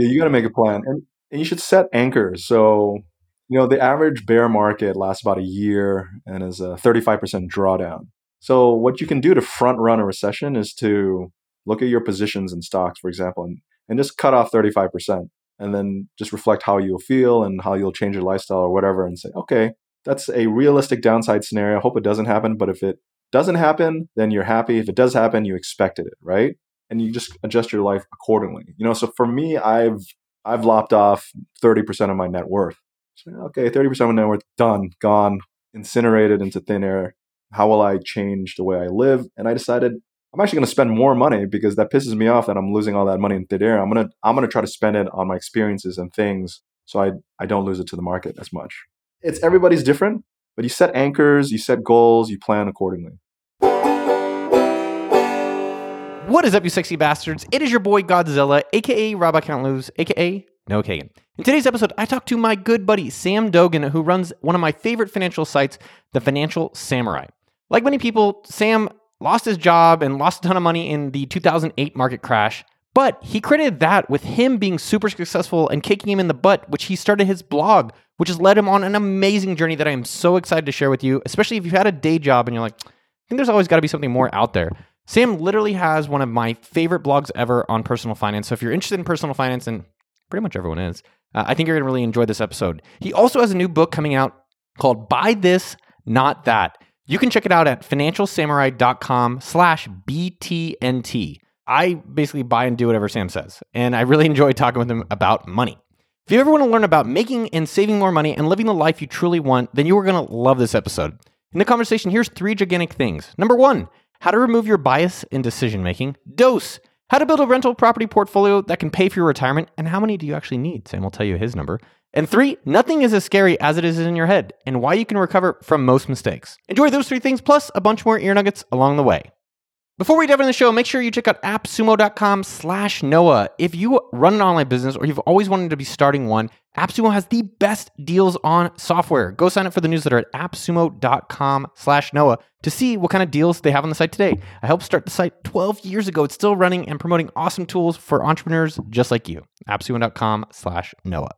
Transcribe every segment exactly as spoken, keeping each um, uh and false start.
Yeah, you got to make a plan. And, and you should set anchors. So, you know, the average bear market lasts about a year and is a thirty-five percent drawdown. So what you can do to front run a recession is to look at your positions in stocks, for example, and, and just cut off thirty-five percent and then just reflect how you'll feel and how you'll change your lifestyle or whatever and say, okay, that's a realistic downside scenario. I hope it doesn't happen. But if it doesn't happen, then you're happy. If it does happen, you expected it, right? And you just adjust your life accordingly. You know, so for me, I've I've lopped off thirty percent of my net worth. So, okay, thirty percent of my net worth, done, gone, incinerated into thin air. How will I change the way I live? And I decided I'm actually going to spend more money because that pisses me off that I'm losing all that money in thin air. I'm gonna I'm gonna try to spend it on my experiences and things so I I don't lose it to the market as much. It's everybody's different, but you set anchors, you set goals, you plan accordingly. What is up, you sexy bastards? It is your boy Godzilla, aka Rob Countlose, aka Noah Kagan. In today's episode, I talk to my good buddy Sam Dogen, who runs one of my favorite financial sites, the Financial Samurai. Like many people, Sam lost his job and lost a ton of money in the two thousand eight market crash, but he credited that with him being super successful and kicking him in the butt, which he started his blog, which has led him on an amazing journey that I am so excited to share with you, especially if you've had a day job and you're like, I think there's always got to be something more out there. Sam literally has one of my favorite blogs ever on personal finance. So if you're interested in personal finance, and pretty much everyone is, uh, I think you're going to really enjoy this episode. He also has a new book coming out called Buy This, Not That. You can check it out at financial samurai dot com slash B T N T. I basically buy and do whatever Sam says, and I really enjoy talking with him about money. If you ever want to learn about making and saving more money and living the life you truly want, then you are going to love this episode. In the conversation, here's three gigantic things. Number one, how to remove your bias in decision-making. Dose, how to build a rental property portfolio that can pay for your retirement, and how many do you actually need? Sam will tell you his number. And three, nothing is as scary as it is in your head, and why you can recover from most mistakes. Enjoy those three things, plus a bunch more ear nuggets along the way. Before we dive into the show, make sure you check out appsumo.com slash Noah. If you run an online business or you've always wanted to be starting one, AppSumo has the best deals on software. Go sign up for the newsletter at appsumo.com slash Noah to see what kind of deals they have on the site today. I helped start the site twelve years ago. It's still running and promoting awesome tools for entrepreneurs just like you. appsumo.com slash Noah.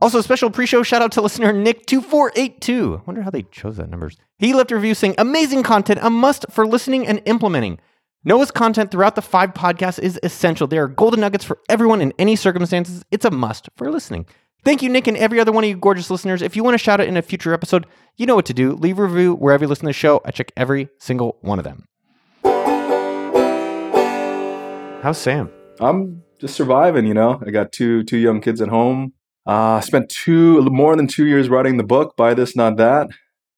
Also, special pre-show shout-out to listener Nick two four eight two. I wonder how they chose that numbers. He left a review saying, amazing content, a must for listening and implementing. Noah's content throughout the five podcasts is essential. There are golden nuggets for everyone in any circumstances. It's a must for listening. Thank you, Nick, and every other one of you gorgeous listeners. If you want to shout out in a future episode, you know what to do. Leave a review wherever you listen to the show. I check every single one of them. How's Sam? I'm just surviving, you know. I got two two young kids at home. I uh, spent two more than two years writing the book, Buy This, Not That.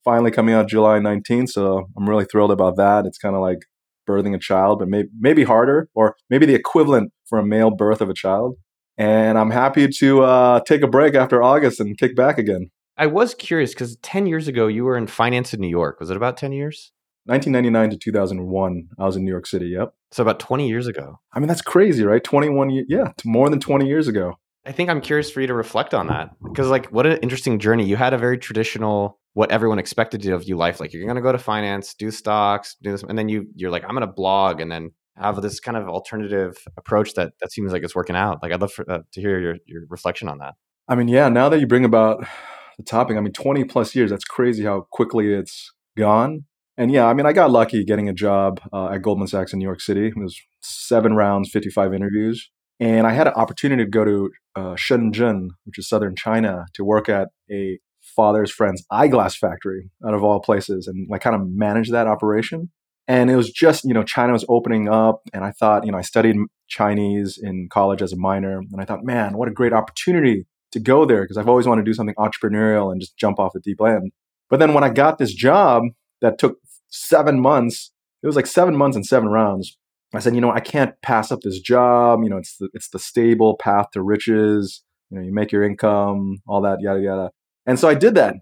Finally coming out July nineteenth, so I'm really thrilled about that. It's kind of like birthing a child, but maybe maybe harder, or maybe the equivalent for a male birth of a child. And I'm happy to uh, take a break after August and kick back again. I was curious because ten years ago, you were in finance in New York. Was it about ten years? nineteen ninety-nine to two thousand one, I was in New York City, yep. So about twenty years ago. I mean, that's crazy, right? twenty-one, yeah, more than twenty years ago. I think I'm curious for you to reflect on that because, like, what an interesting journey. You had a very traditional, what everyone expected of you life. Like, you're going to go to finance, do stocks, do this. And then you, you're like, I'm going to blog and then have this kind of alternative approach that, that seems like it's working out. Like, I'd love for, uh, to hear your, your reflection on that. I mean, yeah, now that you bring about the topic, I mean, twenty plus years, that's crazy how quickly it's gone. And yeah, I mean, I got lucky getting a job uh, at Goldman Sachs in New York City. It was seven rounds, fifty-five interviews. And I had an opportunity to go to uh, Shenzhen, which is southern China, to work at a father's friend's eyeglass factory out of all places and like kind of manage that operation. And it was just, you know, China was opening up. And I thought, you know, I studied Chinese in college as a minor. And I thought, man, what a great opportunity to go there because I've always wanted to do something entrepreneurial and just jump off the deep end. But then when I got this job that took seven months, it was like seven months and seven rounds. I said, you know, I can't pass up this job. You know, it's the, it's the stable path to riches. You know, you make your income, all that, yada, yada. And so I did that.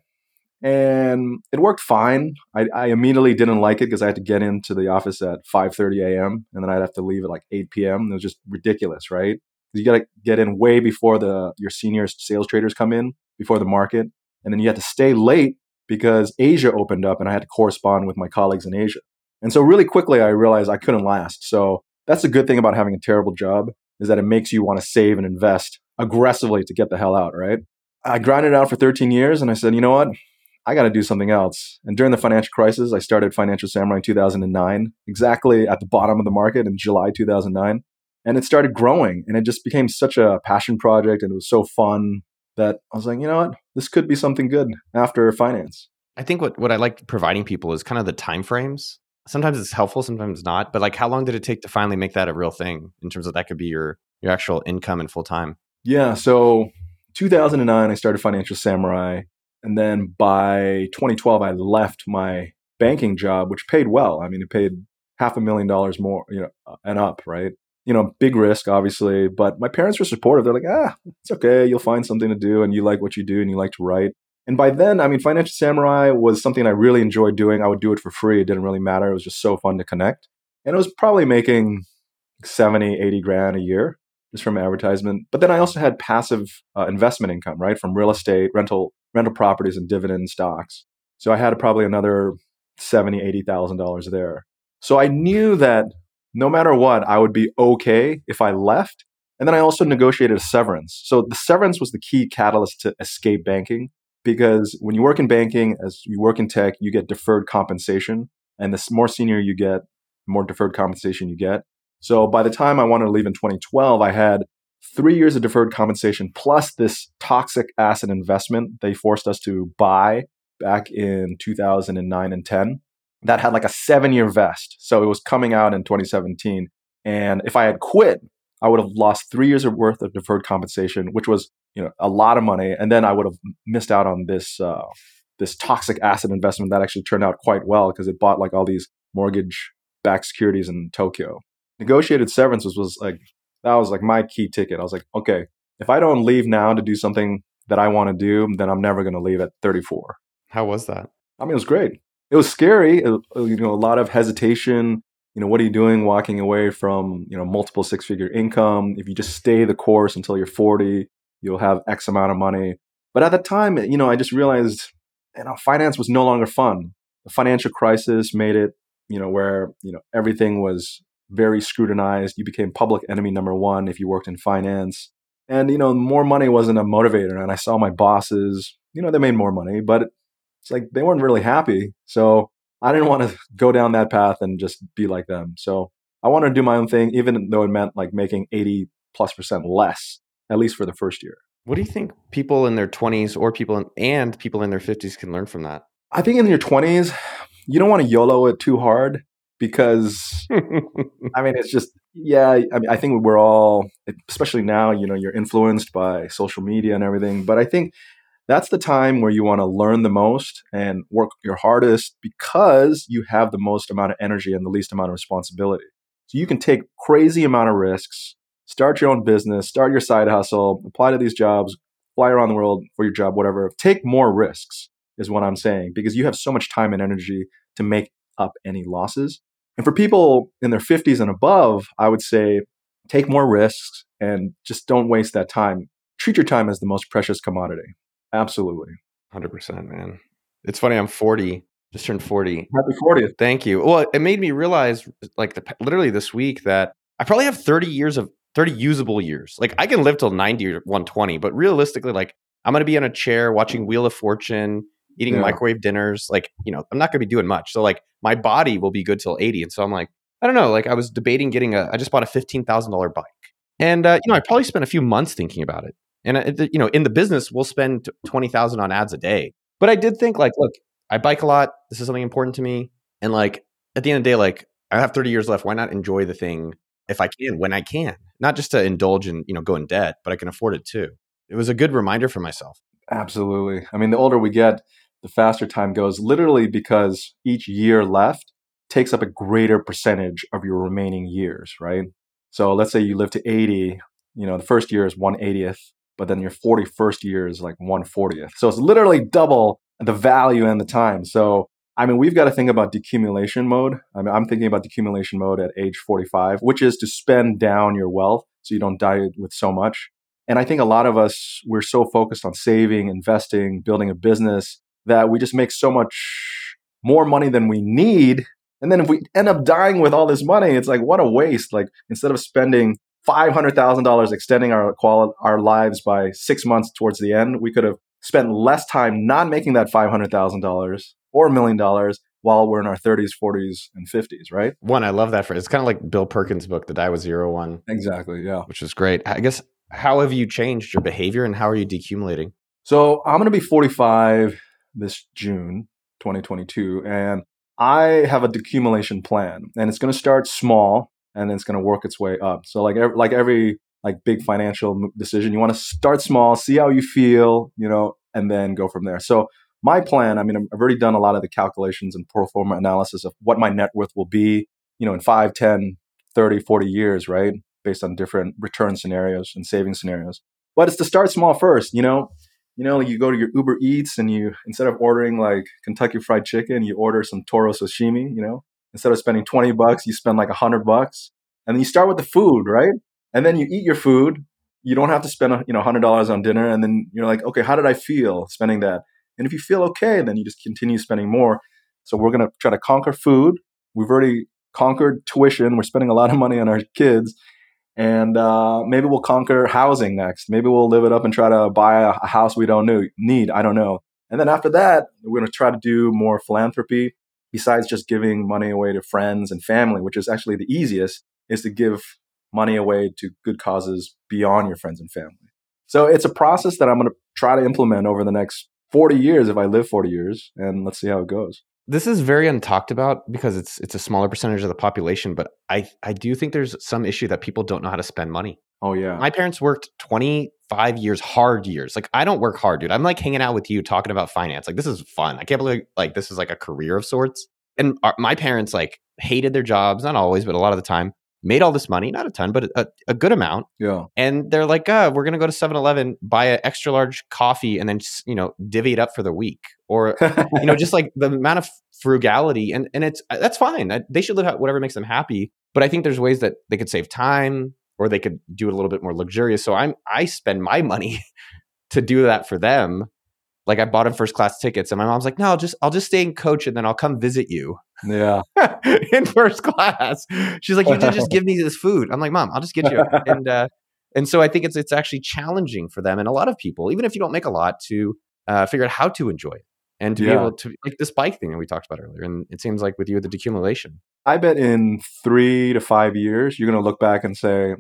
And it worked fine. I, I immediately didn't like it because I had to get into the office at five thirty a.m. and then I'd have to leave at like eight p.m. It was just ridiculous, right? You got to get in way before the your senior sales traders come in, before the market. And then you had to stay late because Asia opened up and I had to correspond with my colleagues in Asia. And so really quickly, I realized I couldn't last. So that's the good thing about having a terrible job is that it makes you want to save and invest aggressively to get the hell out, right? I grinded it out for thirteen years and I said, you know what? I got to do something else. And during the financial crisis, I started Financial Samurai in two thousand nine, exactly at the bottom of the market in July two thousand nine. And it started growing and it just became such a passion project and it was so fun that I was like, you know what? This could be something good after finance. I think what, what I like providing people is kind of the timeframes. Sometimes it's helpful, sometimes not. But like, how long did it take to finally make that a real thing in terms of that could be your, your actual income and full time? Yeah. So two thousand nine, I started Financial Samurai. And then by twenty twelve, I left my banking job, which paid well. I mean, it paid half a million dollars more, you know, and up, right? You know, big risk, obviously. But my parents were supportive. They're like, ah, it's okay. You'll find something to do. And you like what you do and you like to write. And by then, I mean, Financial Samurai was something I really enjoyed doing. I would do it for free. It didn't really matter. It was just so fun to connect. And it was probably making seventy, eighty grand a year just from advertisement. But then I also had passive uh, investment income, right? From real estate, rental rental properties and dividend stocks. So I had probably another seventy thousand dollars, eighty thousand dollars there. So I knew that no matter what, I would be okay if I left. And then I also negotiated a severance. So the severance was the key catalyst to escape banking. Because when you work in banking, as you work in tech, you get deferred compensation. And the more senior you get, the more deferred compensation you get. So by the time I wanted to leave in twenty twelve, I had three years of deferred compensation plus this toxic asset investment they forced us to buy back in two thousand nine and ten. That had like a seven-year vest. So it was coming out in twenty seventeen. And if I had quit, I would have lost three years of worth of deferred compensation, which was, you know, a lot of money. And then I would have missed out on this uh, this toxic asset investment that actually turned out quite well because it bought like all these mortgage-backed securities in Tokyo. Negotiated severance was, was like, that was like my key ticket. I was like, okay, if I don't leave now to do something that I want to do, then I'm never going to leave at thirty-four. How was that? I mean, it was great. It was scary. It, you know, a lot of hesitation. You know, what are you doing walking away from, you know, multiple six-figure income? If you just stay the course until you're forty, you'll have X amount of money. But at the time, you know, I just realized, you know, finance was no longer fun. The financial crisis made it, you know, where, you know, everything was very scrutinized. You became public enemy number one if you worked in finance. And, you know, more money wasn't a motivator. And I saw my bosses, you know, they made more money, but it's like they weren't really happy. So I didn't want to go down that path and just be like them. So I wanted to do my own thing, even though it meant like making eighty plus percent less, at least for the first year. What do you think people in their twenties or people in, and people in their fifties can learn from that? I think in your twenties, you don't want to YOLO it too hard because, I mean, it's just, yeah, I mean, I think we're all, especially now, you know, you're influenced by social media and everything. But I think that's the time where you want to learn the most and work your hardest because you have the most amount of energy and the least amount of responsibility. So you can take crazy amount of risks. Start your own business, start your side hustle, apply to these jobs, fly around the world for your job, whatever. Take more risks is what I'm saying, because you have so much time and energy to make up any losses. And for people in their fifties and above, I would say take more risks and just don't waste that time. Treat your time as the most precious commodity. Absolutely. one hundred percent, man. It's funny, I'm forty, just turned forty. Happy fortieth. Thank you. Well, it made me realize like the, literally this week that I probably have thirty years of thirty usable years. Like I can live till ninety or one twenty, but realistically, like I'm going to be on a chair watching Wheel of Fortune, eating yeah. microwave dinners. Like, you know, I'm not going to be doing much. So like my body will be good till eighty. And so I'm like, I don't know. Like I was debating getting a, I just bought a fifteen thousand dollars bike. And, uh, you know, I probably spent a few months thinking about it. And, uh, you know, in the business, we'll spend twenty thousand dollars on ads a day. But I did think like, look, I bike a lot. This is something important to me. And like at the end of the day, like I have thirty years left. Why not enjoy the thing if I can, when I can? Not just to indulge and, you know, go in debt, but I can afford it too. It was a good reminder for myself. Absolutely. I mean, the older we get, the faster time goes, literally because each year left takes up a greater percentage of your remaining years, right? So let's say you live to eighty, you know, the first year is one eightieth, but then your forty-first year is like one fortieth. So it's literally double the value and the time. So I mean, we've got to think about decumulation mode. I mean, I'm thinking about decumulation mode at age forty-five, which is to spend down your wealth so you don't die with so much. And I think a lot of us, we're so focused on saving, investing, building a business that we just make so much more money than we need. And then if we end up dying with all this money, it's like, what a waste. Like instead of spending five hundred thousand dollars extending our quali- our lives by six months towards the end, we could have spent less time not making that five hundred thousand dollars or a million dollars while we're in our thirties, forties, and fifties, right? One, I love that phrase. It's kind of like Bill Perkins' book, The Die With Zero one. Exactly, yeah. Which is great. I guess, how have you changed your behavior and how are you decumulating? So I'm going to be forty-five this June, twenty twenty-two, and I have a decumulation plan. And it's going to start small, and then it's going to work its way up. So like every, like every like big financial decision, you want to start small, see how you feel, you know, and then go from there. So my plan, I mean, I've already done a lot of the calculations and pro forma analysis of what my net worth will be, you know, in five, ten, thirty, forty years, right? Based on different return scenarios and saving scenarios. But it's to start small first, you know? You know, you go to your Uber Eats and you, instead of ordering like Kentucky Fried Chicken, you order some Toro sashimi, you know? Instead of spending twenty bucks, you spend like a hundred bucks. And then you start with the food, right? And then you eat your food. You don't have to spend, you know, a hundred dollars on dinner. And then you're like, okay, how did I feel spending that? And if you feel okay, then you just continue spending more. So we're going to try to conquer food. We've already conquered tuition. We're spending a lot of money on our kids. And uh, maybe we'll conquer housing next. Maybe we'll live it up and try to buy a, a house we don't know, need. I don't know. And then after that, we're going to try to do more philanthropy. Besides just giving money away to friends and family, which is actually the easiest, is to give money away to good causes beyond your friends and family. So it's a process that I'm going to try to implement over the next forty years if I live forty years, and let's see how it goes. This is very untalked about because it's it's a smaller percentage of the population, but I, I do think there's some issue that people don't know how to spend money. Oh, yeah. My parents worked twenty-five years, hard years. Like, I don't work hard, dude. I'm like hanging out with you talking about finance. Like, this is fun. I can't believe like this is like a career of sorts. And our, my parents like hated their jobs, not always, but a lot of the time, made all this money, not a ton, but a, a good amount. Yeah. And they're like, oh, we're going to go to seven eleven, buy an extra large coffee and then, you know, divvy it up for the week. Or, you know, just like the amount of frugality. And, and it's, that's fine. They should live whatever makes them happy. But I think there's ways that they could save time, or they could do it a little bit more luxurious. So I'm I spend my money to do that for them. Like, I bought them first class tickets, and my mom's like, "No, I'll just I'll just stay in coach, and then I'll come visit you." Yeah, in first class. She's like, "You did just give me this food." I'm like, "Mom, I'll just get you." And uh, and so I think it's it's actually challenging for them and a lot of people, even if you don't make a lot, to uh, figure out how to enjoy it and to yeah. be able to, like this bike thing that we talked about earlier. And it seems like with you, the decumulation. I bet in three to five years, you're going to look back and say,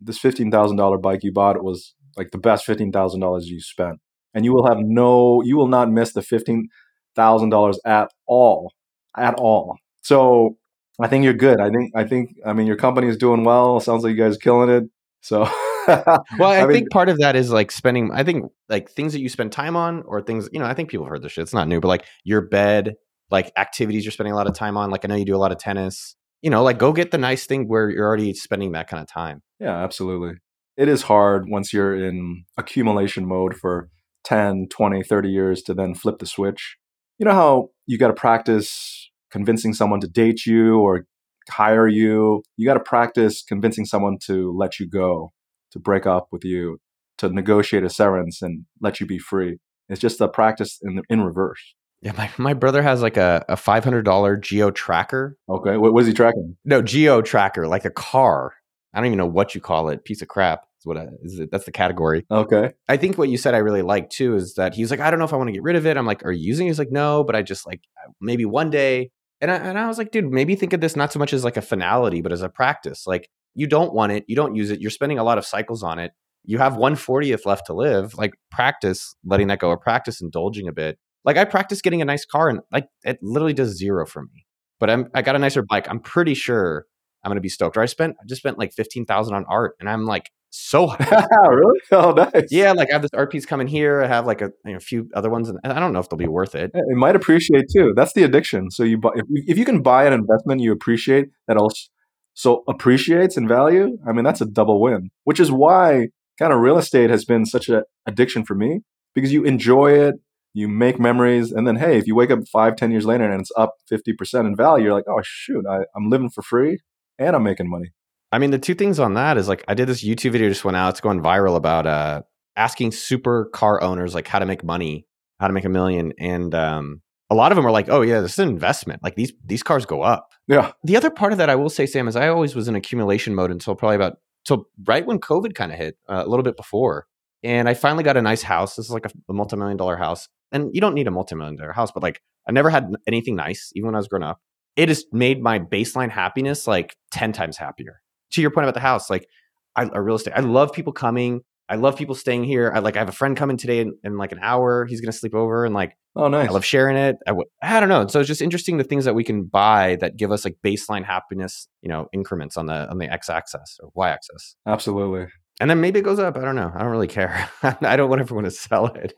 this fifteen thousand dollars bike you bought was like the best fifteen thousand dollars you spent. And you will have no, you will not miss the fifteen thousand dollars at all, at all. So I think you're good. I think, I think, I mean, your company is doing well. Sounds like you guys are killing it. So. Well, I, I mean, think part of that is like spending, I think like things that you spend time on or things, you know, I think people have heard this shit. It's not new, but like your bed, like activities you're spending a lot of time on. Like, I know you do a lot of tennis, you know, like go get the nice thing where you're already spending that kind of time. Yeah, absolutely. It is hard once you're in accumulation mode for ten, twenty, thirty years to then flip the switch. You know how you got to practice convincing someone to date you or hire you. You got to practice convincing someone to let you go, to break up with you, to negotiate a severance and let you be free. It's just the practice in in reverse. Yeah, my, my brother has like a, a five hundred dollars geo tracker. Okay, what was he tracking? No, geo tracker, like a car. I don't even know what you call it. Piece of crap. That's what I, is it? That's the category. Okay. I think what you said I really like too is that he's like, I don't know if I want to get rid of it. I'm like, are you using it? He's like, no, but I just like maybe one day. And I, and I was like, dude, maybe think of this not so much as like a finality, but as a practice. Like, you don't want it. You don't use it. You're spending a lot of cycles on it. You have one fortieth left to live. Like, practice letting that go, or practice indulging a bit. Like, I practice getting a nice car, and like it literally does zero for me. But I'm I got a nicer bike. I'm pretty sure I'm gonna be stoked. Or I spent I just spent like fifteen thousand on art, and I'm like so high. Really? Oh, nice. Yeah, like I have this art piece coming here. I have like a, you know, few other ones, and I don't know if they'll be worth it. It might appreciate too. That's the addiction. So you buy, if, if you can buy an investment you appreciate, that also. So appreciates in value. I mean, that's a double win, which is why kind of real estate has been such an addiction for me, because you enjoy it, you make memories. And then, hey, if you wake up five, ten years later and it's up fifty percent in value, you're like, oh, shoot, I, I'm living for free and I'm making money. I mean, the two things on that is like, I did this YouTube video just went out. It's going viral about uh, asking super car owners, like how to make money, how to make a million. And um, a lot of them are like, oh, yeah, this is an investment. Like these, these cars go up. Yeah. The other part of that I will say, Sam, is I always was in accumulation mode until probably about till right when COVID kind of hit, uh, a little bit before. And I finally got a nice house. This is like a, a multi-million dollar house. And you don't need a multi-million dollar house, but like I never had anything nice, even when I was growing up. It has made my baseline happiness like ten times happier. To your point about the house, like I, I real estate, I love people coming. I love people staying here. I like, I have a friend coming today in, in like an hour. He's going to sleep over and like, oh, nice. I love sharing it. I, w- I don't know. So it's just interesting the things that we can buy that give us like baseline happiness, you know, increments on the, on the X axis or Y axis. Absolutely. And then maybe it goes up. I don't know. I don't really care. I don't want everyone to sell it.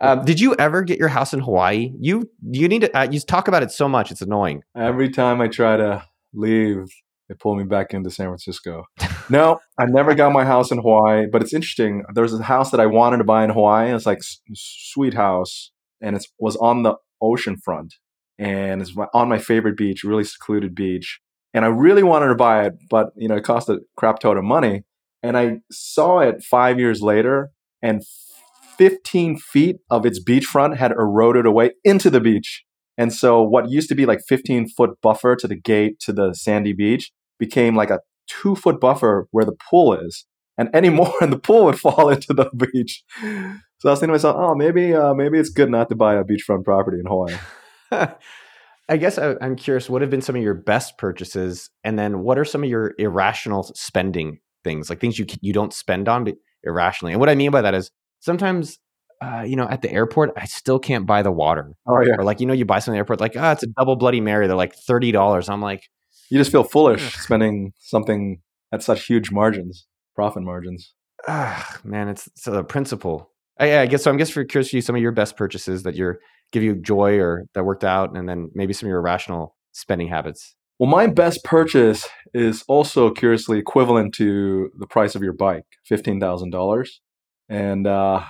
um, did you ever get your house in Hawaii? You, you need to, uh, you talk about it so much. It's annoying. Every time I try to leave, they pull me back into San Francisco. No, I never got my house in Hawaii, but it's interesting. There's a house that I wanted to buy in Hawaii. And it's like sweet house, and it was on the ocean front, and it's on my favorite beach, really secluded beach. And I really wanted to buy it, but you know, it cost a crap ton of money. And I saw it five years later, and fifteen feet of its beachfront had eroded away into the beach. And so what used to be like fifteen foot buffer to the gate to the sandy beach became like a two foot buffer where the pool is. And any more and the pool would fall into the beach. So I was thinking to myself, oh, maybe uh, maybe it's good not to buy a beachfront property in Hawaii. I guess I, I'm curious, what have been some of your best purchases? And then what are some of your irrational spending things, like things you you don't spend on but irrationally? And what I mean by that is sometimes Uh, you know, at the airport, I still can't buy the water. Oh, yeah. Or like, you know, you buy something at the airport, like, ah, oh, it's a double Bloody Mary. They're like thirty dollars. I'm like, you just feel foolish spending something at such huge margins, profit margins. Ah, man, it's, it's a principle. I, I guess so. I'm guess for curious for you, some of your best purchases that you're give you joy or that worked out, and then maybe some of your irrational spending habits. Well, my best purchase is also curiously equivalent to the price of your bike, fifteen thousand dollars, and uh,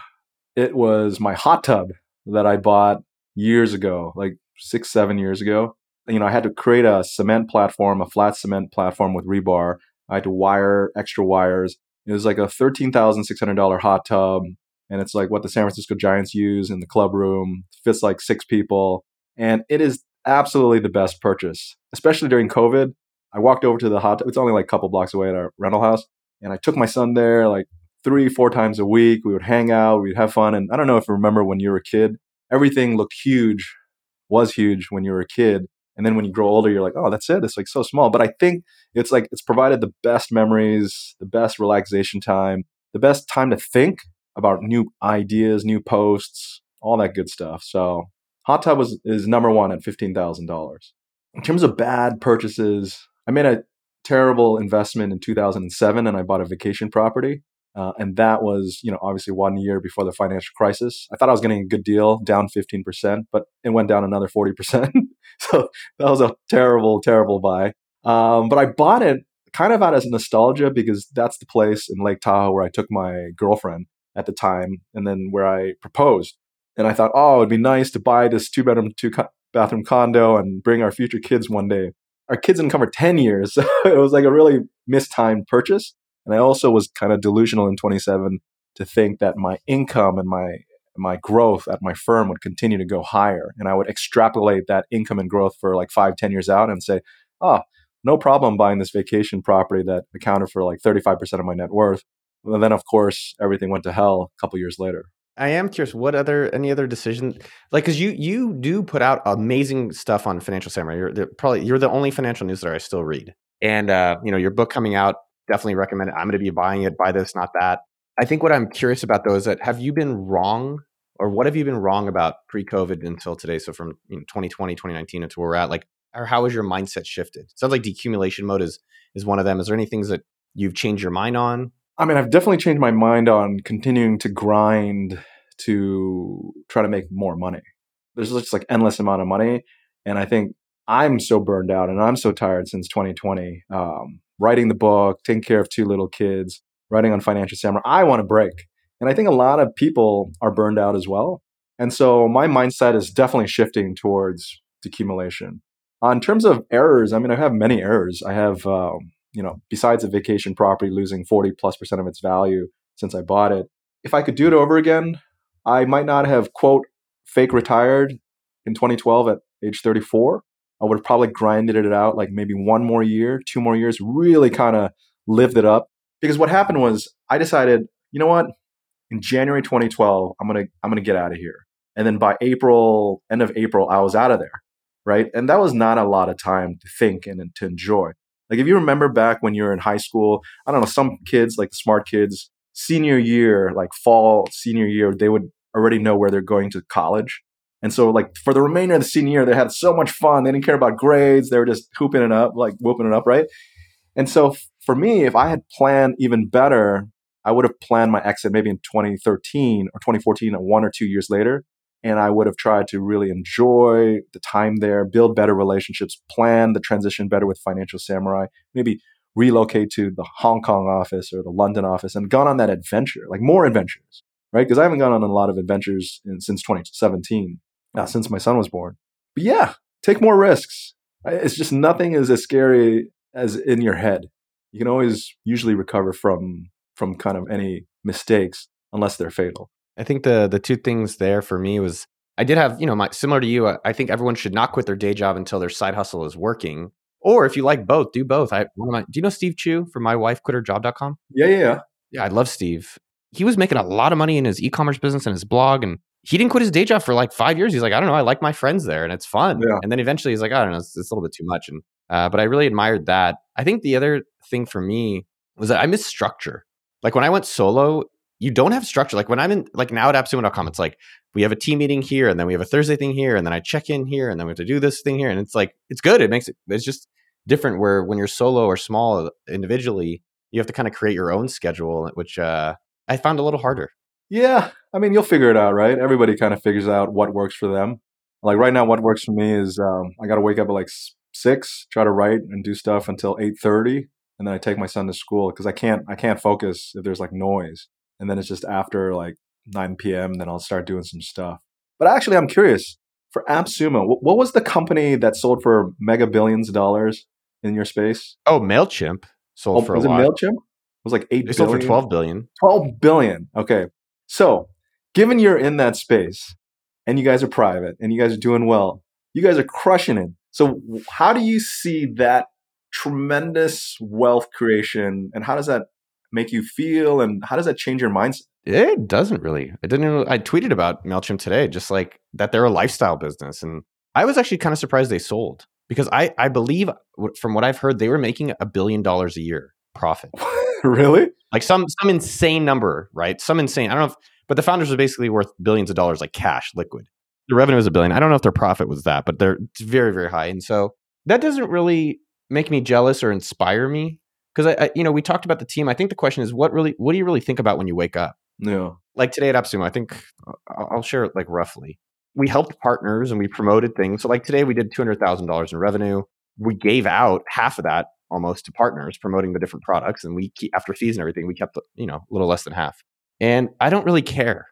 it was my hot tub that I bought years ago, like six, seven years ago. You know, I had to create a cement platform, a flat cement platform with rebar. I had to wire extra wires. It was like a thirteen thousand six hundred dollars hot tub. And it's like what the San Francisco Giants use in the club room. It fits like six people. And it is absolutely the best purchase, especially during COVID. I walked over to the hot tub. It's only like a couple blocks away at our rental house. And I took my son there, like, three, four times a week. We would hang out, we'd have fun. And I don't know if you remember when you were a kid, everything looked huge, was huge when you were a kid. And then when you grow older, you're like, oh, that's it. It's like so small. But I think it's like, it's provided the best memories, the best relaxation time, the best time to think about new ideas, new posts, all that good stuff. So hot tub was, is number one at fifteen thousand dollars. In terms of bad purchases, I made a terrible investment in two thousand seven and I bought a vacation property. Uh, and that was, you know, obviously one year before the financial crisis. I thought I was getting a good deal, down fifteen percent, but it went down another forty percent. So that was a terrible, terrible buy. Um, but I bought it kind of out of nostalgia because that's the place in Lake Tahoe where I took my girlfriend at the time and then where I proposed. And I thought, oh, it'd be nice to buy this two bedroom, two co- bathroom condo and bring our future kids one day. Our kids didn't come for ten years. So it was like a really mistimed purchase. And I also was kind of delusional in twenty-seven to think that my income and my my growth at my firm would continue to go higher. And I would extrapolate that income and growth for like five, ten years out and say, oh, no problem buying this vacation property that accounted for like thirty-five percent of my net worth. And then, of course, everything went to hell a couple years later. I am curious, what other, any other decision, like, because you you do put out amazing stuff on Financial Samurai. You're the, probably, you're the only financial newsletter I still read. And, uh, you know, your book coming out, definitely recommend it. I'm going to be buying it, Buy This, Not That. I think what I'm curious about though is that have you been wrong or what have you been wrong about pre-COVID until today? So from you know, twenty twenty, twenty nineteen until where we're at, like, or how has your mindset shifted? It sounds like decumulation mode is is one of them. Is there any things that you've changed your mind on? I mean, I've definitely changed my mind on continuing to grind to try to make more money. There's just like endless amount of money. And I think I'm so burned out and I'm so tired since twenty twenty. Um, writing the book, taking care of two little kids, writing on Financial Samurai. I want to break. And I think a lot of people are burned out as well. And so my mindset is definitely shifting towards decumulation. Uh, in terms of errors, I mean, I have many errors. I have, uh, you know, besides a vacation property losing forty plus percent of its value since I bought it, if I could do it over again, I might not have, quote, fake retired in twenty twelve at age thirty-four. I would have probably grinded it out like maybe one more year, two more years, really kind of lived it up. Because what happened was I decided, you know what? In January twenty twelve, I'm gonna I'm gonna get out of here. And then by April, end of April, I was out of there, right? And that was not a lot of time to think and, and to enjoy. Like if you remember back when you were in high school, I don't know, some kids, like the smart kids, senior year, like fall senior year, they would already know where they're going to college. And so like for the remainder of the senior year, they had so much fun. They didn't care about grades. They were just hooping it up, like whooping it up, right? And so f- for me, if I had planned even better, I would have planned my exit maybe in twenty thirteen or twenty fourteen, or one or two years later. And I would have tried to really enjoy the time there, build better relationships, plan the transition better with Financial Samurai, maybe relocate to the Hong Kong office or the London office and gone on that adventure, like more adventures, right? Because I haven't gone on a lot of adventures in, since twenty seventeen, uh, since my son was born. But yeah, take more risks. It's just nothing is as scary as in your head. You can always usually recover from from kind of any mistakes unless they're fatal. I think the the two things there for me was I did have, you know, my similar to you, I, I think everyone should not quit their day job until their side hustle is working. Or if you like both, do both. I, one of my, do you know Steve Chu from My Wife Quitter Job dot com? Yeah, yeah, yeah. Yeah, I love Steve. He was making a lot of money in his e-commerce business and his blog, and he didn't quit his day job for like five years. He's like, I don't know, I like my friends there and it's fun. Yeah. And then eventually he's like, I don't know, it's, it's a little bit too much. And uh, but I really admired that. I think the other thing for me was that I miss structure. Like when I went solo, you don't have structure. Like when I'm in, like now at app sumo dot com, it's like we have a team meeting here and then we have a Thursday thing here and then I check in here and then we have to do this thing here. And it's like, it's good. It makes it, it's just different where when you're solo or small individually, you have to kind of create your own schedule, which uh, I found a little harder. Yeah. I mean, you'll figure it out, right? Everybody kind of figures out what works for them. Like right now, what works for me is um, I got to wake up at like six, try to write and do stuff until eight thirty. And then I take my son to school because I can't, I can't focus if there's like noise. And then it's just after like nine p.m., then I'll start doing some stuff. But actually, I'm curious, for AppSumo, what was the company that sold for mega billions of dollars in your space? Oh, MailChimp sold oh, for a lot. Was it MailChimp? It was like eight billion dollars. It sold for twelve billion dollars. twelve billion dollars. Okay. So given you're in that space and you guys are private and you guys are doing well, you guys are crushing it. So how do you see that tremendous wealth creation and how does that make you feel and how does that change your mindset? It doesn't really. I didn't really, I tweeted about MailChimp today, just like that they're a lifestyle business. And I was actually kind of surprised they sold because I, I believe from what I've heard, they were making a billion dollars a year profit. Really? Like some, some insane number, right? Some insane, I don't know if, but the founders are basically worth billions of dollars, like cash liquid. The revenue was a billion. I don't know if their profit was that, but they're it's very, very high. And so that doesn't really make me jealous or inspire me. Because I, I, you know, we talked about the team. I think the question is, what really, what do you really think about when you wake up? Yeah. Like today at AppSumo, I think I'll, I'll share it like roughly. We helped partners and we promoted things. So like today, we did two hundred thousand dollars in revenue. We gave out half of that almost to partners promoting the different products, and we keep, after fees and everything, we kept you know a little less than half. And I don't really care.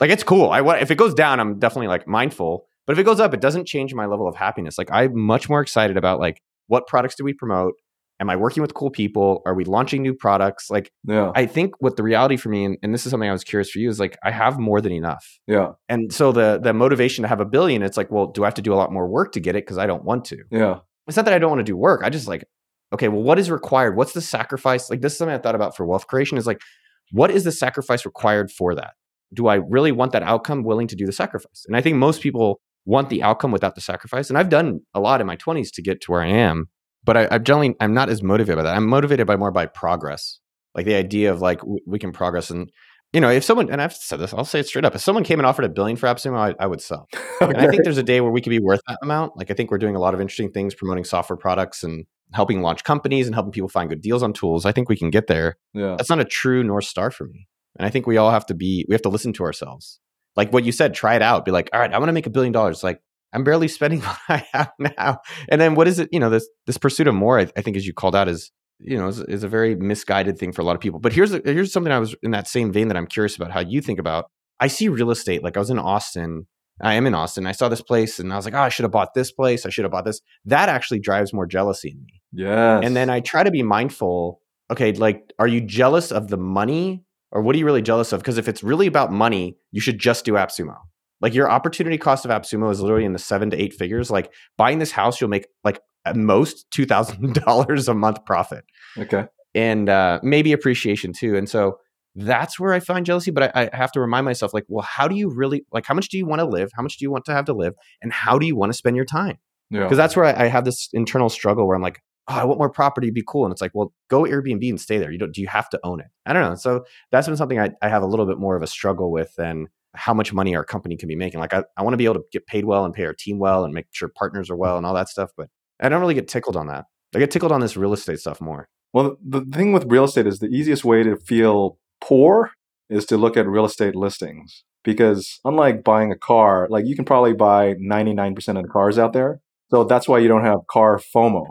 Like it's cool. I if it goes down, I'm definitely like mindful. But if it goes up, it doesn't change my level of happiness. Like I'm much more excited about like what products do we promote. Am I working with cool people? Are we launching new products? Like, yeah. I think what the reality for me, and, and this is something I was curious for you, is like, I have more than enough. Yeah. And so the the motivation to have a billion, it's like, well, do I have to do a lot more work to get it? Because I don't want to. Yeah. It's not that I don't want to do work. I just like, okay, well, what is required? What's the sacrifice? Like, this is something I thought about for wealth creation is like, what is the sacrifice required for that? Do I really want that outcome, willing to do the sacrifice? And I think most people want the outcome without the sacrifice. And I've done a lot in my twenties to get to where I am. But I, I'm generally, I'm not as motivated by that. I'm motivated by more by progress. Like the idea of like, w- we can progress. And, you know, if someone, and I've said this, I'll say it straight up. If someone came and offered a billion for AppSumo, I, I would sell. Okay. And I think there's a day where we could be worth that amount. Like I think we're doing a lot of interesting things, promoting software products and helping launch companies and helping people find good deals on tools. I think we can get there. Yeah. That's not a true North Star for me. And I think we all have to be, we have to listen to ourselves. Like what you said, try it out. Be like, all right, I want to make a billion dollars. Like, I'm barely spending what I have now. And then what is it, you know, this this pursuit of more, I, I think, as you called out, is, you know, is, is a very misguided thing for a lot of people. But here's a, here's something I was in that same vein that I'm curious about how you think about. I see real estate. Like I was in Austin. I am in Austin. I saw this place and I was like, oh, I should have bought this place. I should have bought this. That actually drives more jealousy in me. Yes. And then I try to be mindful. Okay, like, are you jealous of the money or what are you really jealous of? Because if it's really about money, you should just do AppSumo. Like your opportunity cost of AppSumo is literally in the seven to eight figures. Like buying this house, you'll make like at most two thousand dollars a month profit. Okay. and uh, maybe appreciation too. And so that's where I find jealousy. But I, I have to remind myself, like, well, how do you really, like, how much do you want to live? How much do you want to have to live? And how do you want to spend your time? Yeah. Because that's where I, I have this internal struggle where I'm like, oh, I want more property to be cool. And it's like, well, go Airbnb and stay there. You don't, do you have to own it? I don't know. So that's been something I, I have a little bit more of a struggle with than how much money our company can be making. Like I, I want to be able to get paid well and pay our team well and make sure partners are well and all that stuff. But I don't really get tickled on that. I get tickled on this real estate stuff more. Well, the thing with real estate is the easiest way to feel poor is to look at real estate listings. Because unlike buying a car, like you can probably buy ninety-nine percent of the cars out there. So that's why you don't have car FOMO.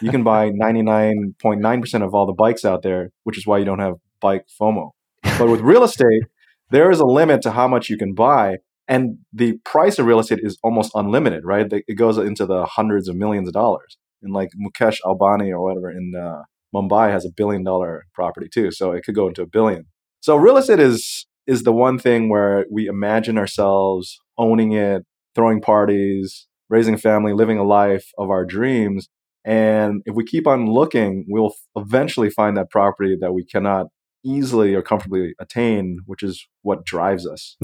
You can buy ninety-nine point nine percent of all the bikes out there, which is why you don't have bike FOMO. But with real estate, there is a limit to how much you can buy. And the price of real estate is almost unlimited, right? It goes into the hundreds of millions of dollars. And like Mukesh Albani or whatever in uh, Mumbai has a billion dollar property too. So it could go into a billion. So real estate is is the one thing where we imagine ourselves owning it, throwing parties, raising a family, living a life of our dreams. And if we keep on looking, we'll eventually find that property that we cannot easily or comfortably attain, which is what drives us.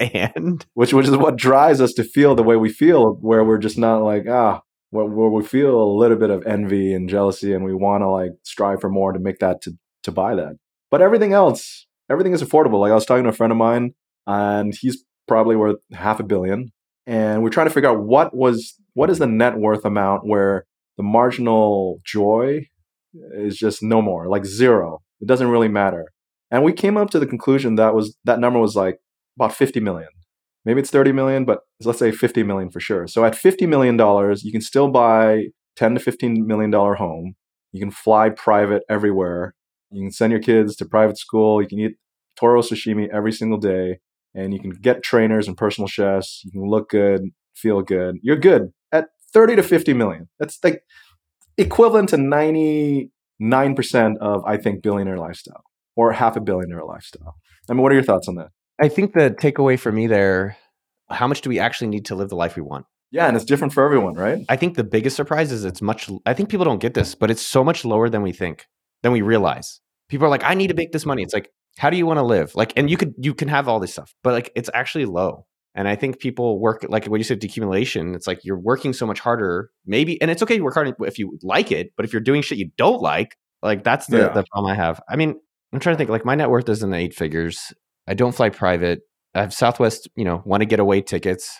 and which which is what drives us to feel the way we feel, where we're just not like, ah, where, where we feel a little bit of envy and jealousy, and we want to like strive for more to make that, to to buy that. But everything else, everything is affordable. Like I was talking to a friend of mine, and he's probably worth half a billion. And we're trying to figure out what was what is the net worth amount where the marginal joy is just no more, like zero. It doesn't really matter. And we came up to the conclusion that was that number was like about fifty million. Maybe it's thirty million, but let's say fifty million for sure. So at fifty million dollars, you can still buy ten to fifteen million dollars home. You can fly private everywhere. You can send your kids to private school. You can eat Toro sashimi every single day. And you can get trainers and personal chefs. You can look good, feel good. You're good at thirty to fifty million. That's like equivalent to ninety-nine percent of, I think, billionaire lifestyle or half a billionaire lifestyle. I mean, what are your thoughts on that? I think the takeaway for me there, how much do we actually need to live the life we want? Yeah, and it's different for everyone, right? I think the biggest surprise is it's much, I think people don't get this, but it's so much lower than we think, than we realize. People are like, I need to make this money. It's like, how do you want to live? Like, and you could, you can have all this stuff, but like, it's actually low. And I think people work, like what you said, decumulation, it's like, you're working so much harder, maybe, and it's okay to work hard if you like it, but if you're doing shit you don't like, like that's the, yeah. the problem I have. I mean, I'm trying to think, like my net worth is in the eight figures. I don't fly private. I have Southwest, you know, want to get away tickets.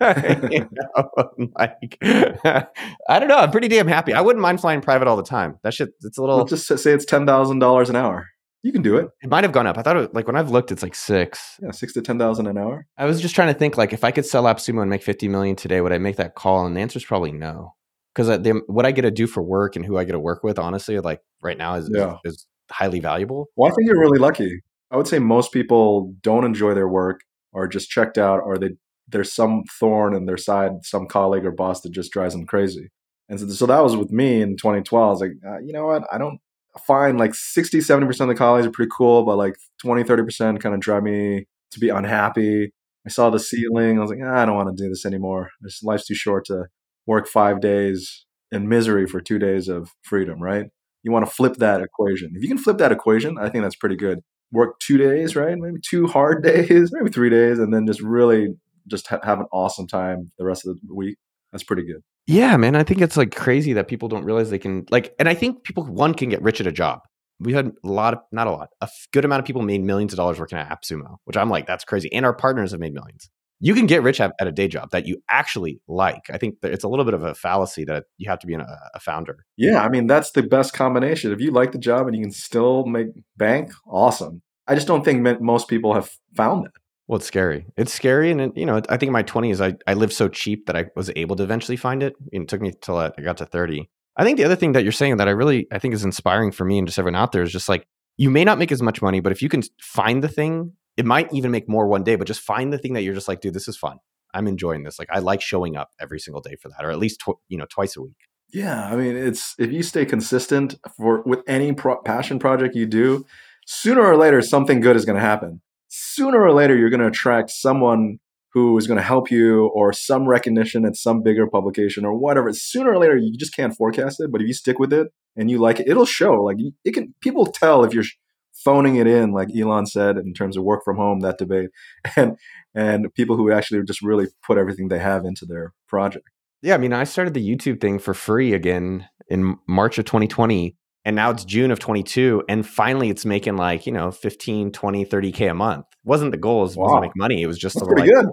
you know, like, I don't know. I'm pretty damn happy. I wouldn't mind flying private all the time. That shit, it's a little. Let's just say it's ten thousand dollars an hour. You can do it. It might have gone up. I thought it was, like when I've looked, it's like six. Yeah, six to ten thousand an hour. I was just trying to think, like, if I could sell AppSumo and make fifty million today, would I make that call? And the answer is probably no, because what I get to do for work and who I get to work with, honestly, like right now is yeah. is, is highly valuable. Well, I think you're really lucky. I would say most people don't enjoy their work, or just checked out, or they there's some thorn in their side, some colleague or boss that just drives them crazy. And so, so that was with me in twenty twelve. I was like, uh, you know what, I don't. Fine, like sixty, seventy percent of the colleagues are pretty cool, but like twenty, thirty percent kind of drive me to be unhappy. I saw the ceiling. I was like, ah, I don't want to do this anymore. This life's too short to work five days in misery for two days of freedom, right? You want to flip that equation. If you can flip that equation, I think that's pretty good. Work two days, right? Maybe two hard days, maybe three days, and then just really just ha- have an awesome time the rest of the week. That's pretty good. Yeah, man. I think it's like crazy that people don't realize they can like, and I think people, one can get rich at a job. We had a lot of, not a lot, a good amount of people made millions of dollars working at AppSumo, which I'm like, that's crazy. And our partners have made millions. You can get rich at, at a day job that you actually like. I think that it's a little bit of a fallacy that you have to be an, a, a founder. Yeah. I mean, that's the best combination. If you like the job and you can still make bank, awesome. I just don't think most people have found that. Well, it's scary. It's scary. And, it, you know, I think in my twenties, I, I lived so cheap that I was able to eventually find it. And it took me till I got to thirty. I think the other thing that you're saying that I really, I think is inspiring for me and just everyone out there is just like, you may not make as much money, but if you can find the thing, it might even make more one day, but just find the thing that you're just like, dude, this is fun. I'm enjoying this. Like, I like showing up every single day for that, or at least, tw- you know, twice a week. Yeah. I mean, it's, if you stay consistent for with any pro- passion project you do, sooner or later, something good is going to happen. Sooner or later, you're going to attract someone who is going to help you or some recognition at some bigger publication or whatever. Sooner or later, you just can't forecast it. But if you stick with it and you like it, it'll show. Like it can, people tell if you're phoning it in, like Elon said, in terms of work from home, that debate, and and people who actually just really put everything they have into their project. Yeah, I mean, I started the YouTube thing for free again in March of twenty twenty, and now it's June of twenty-two, and finally it's making like, you know, fifteen, twenty, thirty K a month. It wasn't the goal, it wow. wasn't to make money. It was just That's pretty like, good.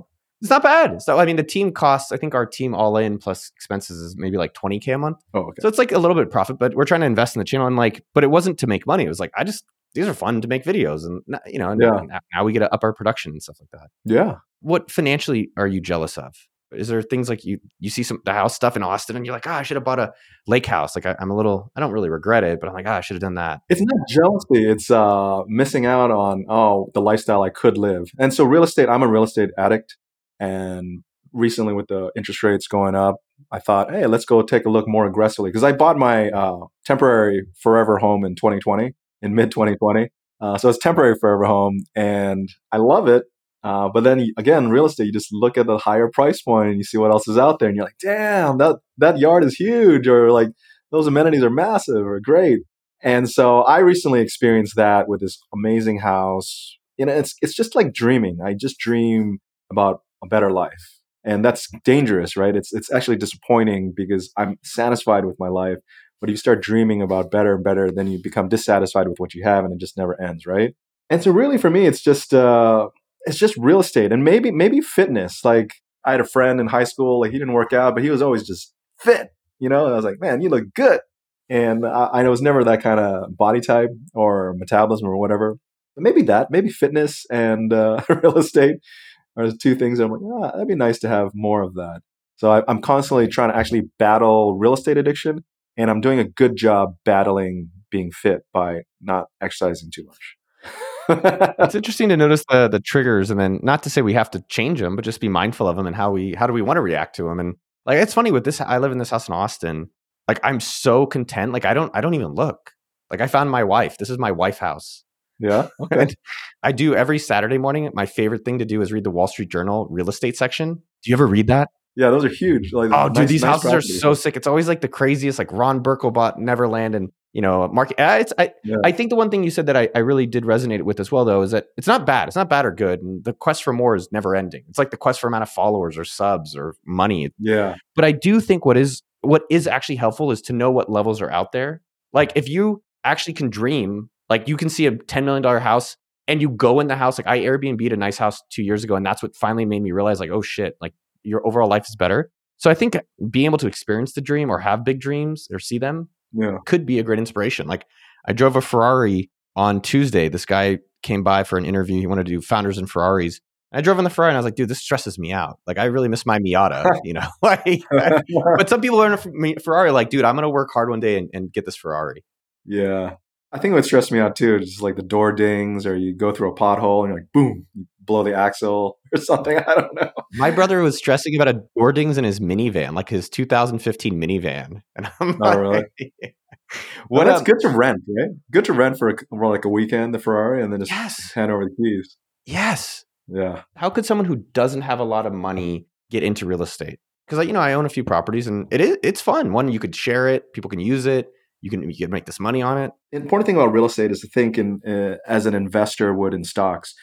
It's not bad. So, I mean, the team costs, I think our team all in plus expenses is maybe like twenty K a month. Oh, okay. So it's like a little bit of profit, but we're trying to invest in the channel. And like, but it wasn't to make money. It was like, I just, these are fun to make videos. And, you know, and, yeah. and now we get to up our production and stuff like that. Yeah. What financially are you jealous of? Is there things like you, you see some the house stuff in Austin and you're like, ah, oh, I should have bought a lake house. Like I, I'm a little, I don't really regret it, but I'm like, ah, oh, I should have done that. It's not jealousy. It's uh, missing out on, oh, the lifestyle I could live. And so real estate, I'm a real estate addict. And recently with the interest rates going up, I thought, hey, let's go take a look more aggressively. Because I bought my uh, temporary forever home in twenty twenty, in mid twenty twenty. Uh, so it's temporary forever home and I love it. Uh, but then again, real estate, you just look at the higher price point and you see what else is out there and you're like, damn, that, that yard is huge, or like those amenities are massive or great. And so I recently experienced that with this amazing house. You know, it's, it's just like dreaming. I just dream about a better life. And that's dangerous, right? It's, it's actually disappointing because I'm satisfied with my life. But if you start dreaming about better and better, then you become dissatisfied with what you have and it just never ends, right? And so really for me, it's just... Uh, It's just real estate and maybe maybe fitness. Like I had a friend in high school, like he didn't work out, but he was always just fit, you know? And I was like, man, you look good. And I, I was never that kind of body type or metabolism or whatever. But maybe that, maybe fitness and uh, real estate are the two things that I'm like, ah, oh, that'd be nice to have more of that. So I, I'm constantly trying to actually battle real estate addiction, and I'm doing a good job battling being fit by not exercising too much. It's interesting to notice the the triggers, and then not to say we have to change them, but just be mindful of them and how we how do we want to react to them. And like it's funny with this, I live in this house in Austin. Like I'm so content. Like I don't I don't even look. Like I found my wife. This is my wife house. Yeah. Okay. And I do every Saturday morning. My favorite thing to do is read the Wall Street Journal real estate section. Do you ever read that? Yeah, those are huge. Like, oh, nice, dude, these nice houses property. Are so sick. It's always like the craziest, like Ron Burkle bought Neverland and, you know, market. It's, I, yeah. I think the one thing you said that I, I really did resonate with as well, though, is that it's not bad. It's not bad or good. And the quest for more is never ending. It's like the quest for amount of followers or subs or money. Yeah. But I do think what is what is actually helpful is to know what levels are out there. Like if you actually can dream, like you can see a ten million dollars house and you go in the house. Like I Airbnb'd a nice house two years ago, and that's what finally made me realize like, oh shit, like your overall life is better. So I think being able to experience the dream or have big dreams or see them yeah. could be a great inspiration. Like I drove a Ferrari on Tuesday. This guy came by for an interview. He wanted to do founders and Ferraris. And I drove in the Ferrari and I was like, dude, this stresses me out. Like I really miss my Miata, you know? Like, but some people learn from Ferrari, like, dude, I'm going to work hard one day and, and get this Ferrari. Yeah. I think what stressed me out too is just like the door dings, or you go through a pothole and you're like, boom, you blow the axle or something. I don't know. My brother was stressing about a door dings in his minivan, like his two thousand fifteen minivan. And I'm oh, like, really? Yeah. Well, that's um, good to rent, right? Good to rent for, a, for like a weekend, the Ferrari, and then just yes. hand over the keys. Yes. Yeah. How could someone who doesn't have a lot of money get into real estate? Because, like, you know, I own a few properties and it is, it's fun. One, you could share it. People can use it. You can you can make this money on it. The important thing about real estate is to think in uh, as an investor would in stocks.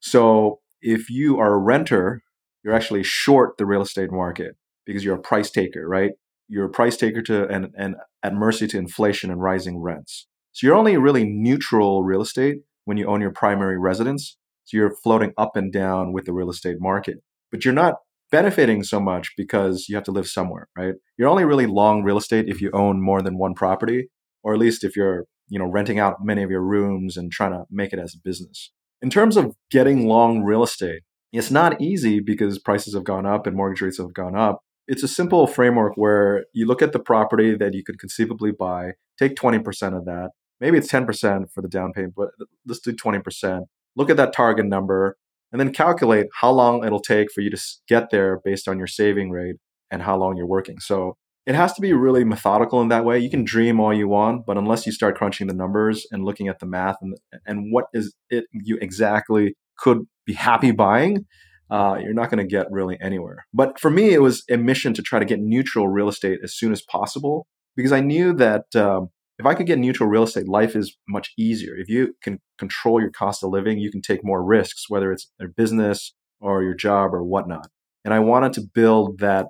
So if you are a renter, you're actually short the real estate market because you're a price taker, right? You're a price taker to and, and at mercy to inflation and rising rents. So you're only really neutral real estate when you own your primary residence. So you're floating up and down with the real estate market, but you're not benefiting so much because you have to live somewhere, right? You're only really long real estate if you own more than one property, or at least if you're, you know, renting out many of your rooms and trying to make it as a business. In terms of getting long real estate, it's not easy because prices have gone up and mortgage rates have gone up. It's a simple framework where you look at the property that you could conceivably buy, take twenty percent of that. Maybe it's ten percent for the down payment, but let's do twenty percent. Look at that target number. And then calculate how long it'll take for you to get there based on your saving rate and how long you're working. So it has to be really methodical in that way. You can dream all you want, but unless you start crunching the numbers and looking at the math and and what is it you exactly could be happy buying, uh, you're not going to get really anywhere. But for me, it was a mission to try to get neutral real estate as soon as possible because I knew that um, If I could get neutral real estate, life is much easier. If you can control your cost of living, you can take more risks, whether it's your business or your job or whatnot. And I wanted to build that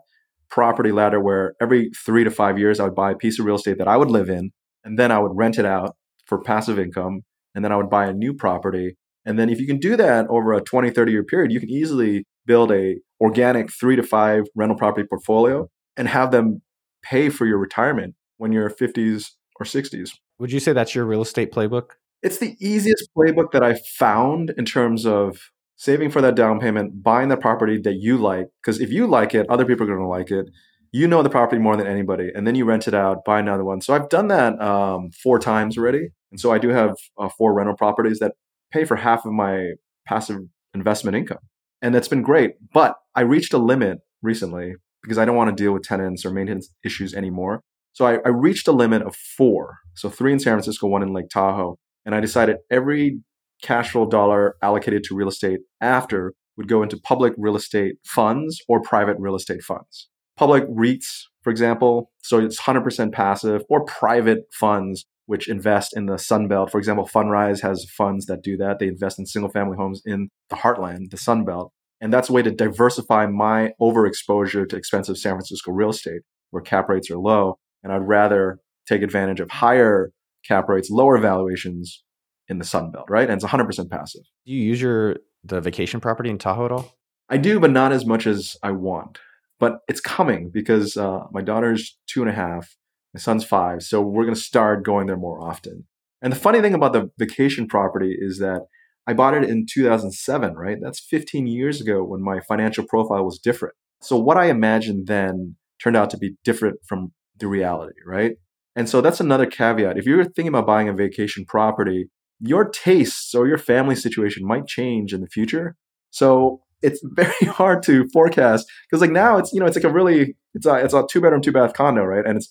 property ladder where every three to five years, I would buy a piece of real estate that I would live in, and then I would rent it out for passive income, and then I would buy a new property. And then if you can do that over a twenty, thirty-year period, you can easily build a organic three to five rental property portfolio and have them pay for your retirement when you're fifties or sixties. Would you say that's your real estate playbook? It's the easiest playbook that I found in terms of saving for that down payment, buying the property that you like. Because if you like it, other people are going to like it. You know the property more than anybody. And then you rent it out, buy another one. So I've done that um, four times already. And so I do have uh, four rental properties that pay for half of my passive investment income. And that's been great. But I reached a limit recently because I don't want to deal with tenants or maintenance issues anymore. So I, I reached a limit of four. So three in San Francisco, one in Lake Tahoe. And I decided every cash flow dollar allocated to real estate after would go into public real estate funds or private real estate funds. Public REITs, for example, so it's one hundred percent passive, or private funds, which invest in the Sunbelt. For example, Fundrise has funds that do that. They invest in single family homes in the heartland, the Sunbelt. And that's a way to diversify my overexposure to expensive San Francisco real estate where cap rates are low. And I'd rather take advantage of higher cap rates, lower valuations in the Sunbelt, right? And it's one hundred percent passive. Do you use your the vacation property in Tahoe at all? I do, but not as much as I want. But it's coming because uh, my daughter's two and a half. My son's five, so we're going to start going there more often. And the funny thing about the vacation property is that I bought it in two thousand seven, right? That's fifteen years ago when my financial profile was different. So what I imagined then turned out to be different from the reality, right? And so that's another caveat. If you're thinking about buying a vacation property, your tastes or your family situation might change in the future. So it's very hard to forecast because like now it's, you know, it's like a really, it's a, it's a two bedroom, two bath condo, right? And it's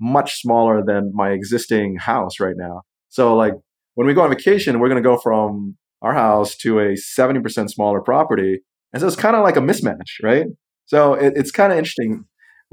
much smaller than my existing house right now. So like when we go on vacation, we're going to go from our house to a seventy percent smaller property. And so it's kind of like a mismatch, right? So it, it's kind of interesting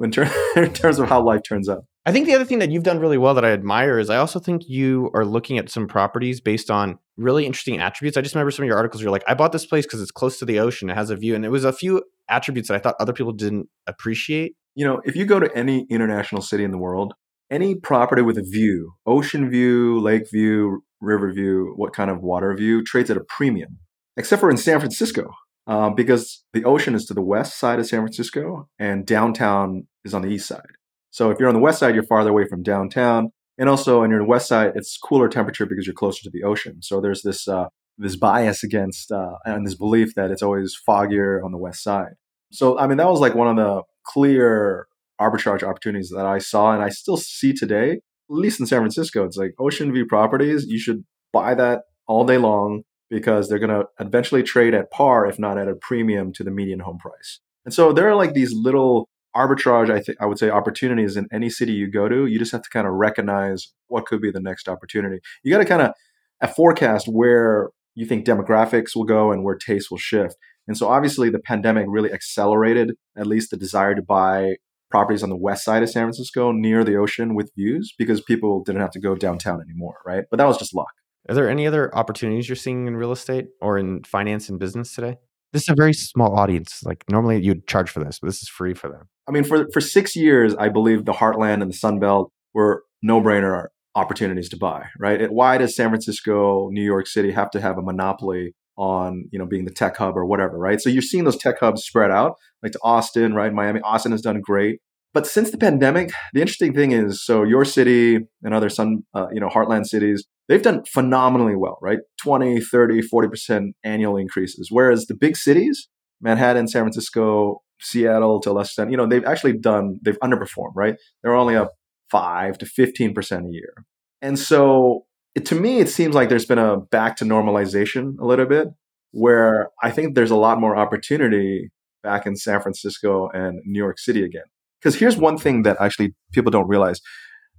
in, ter- in terms of how life turns out. I think the other thing that you've done really well that I admire is I also think you are looking at some properties based on really interesting attributes. I just remember some of your articles. You're like, I bought this place because it's close to the ocean. It has a view. And it was a few attributes that I thought other people didn't appreciate. You know, if you go to any international city in the world, any property with a view, ocean view, lake view, river view, what kind of water view, trades at a premium, except for in San Francisco, uh, because the ocean is to the west side of San Francisco and downtown is on the east side. So if you're on the west side, you're farther away from downtown. And also on your west side, it's cooler temperature because you're closer to the ocean. So there's this uh, this bias against uh, and this belief that it's always foggier on the west side. So, I mean, that was like one of the clear arbitrage opportunities that I saw and I still see today, at least in San Francisco. It's like ocean view properties, you should buy that all day long because they're going to eventually trade at par, if not at a premium to the median home price. And so there are like these little arbitrage, I think I would say opportunities in any city you go to. You just have to kind of recognize what could be the next opportunity. You got to kind of forecast where you think demographics will go and where tastes will shift. And so obviously the pandemic really accelerated at least the desire to buy properties on the west side of San Francisco near the ocean with views because people didn't have to go downtown anymore, right? But that was just luck. Are there any other opportunities you're seeing in real estate or in finance and business today? This is a very small audience. Like normally you'd charge for this, but this is free for them. I mean, for for six years, I believe the Heartland and the Sunbelt were no-brainer opportunities to buy, right? It, why does San Francisco, New York City have to have a monopoly on, you know, being the tech hub or whatever, right? So you're seeing those tech hubs spread out, like to Austin, right? Miami. Austin has done great. But since the pandemic, the interesting thing is, so your city and other sun, uh, you know, heartland cities, they've done phenomenally well, right? twenty, thirty, forty percent annual increases. Whereas the big cities, Manhattan, San Francisco, Seattle to a lesser extent, you know, they've actually done, they've underperformed, right? They're only up five to fifteen percent a year. And so It, to me, it seems like there's been a back to normalization a little bit where I think there's a lot more opportunity back in San Francisco and New York City again. Because here's one thing that actually people don't realize.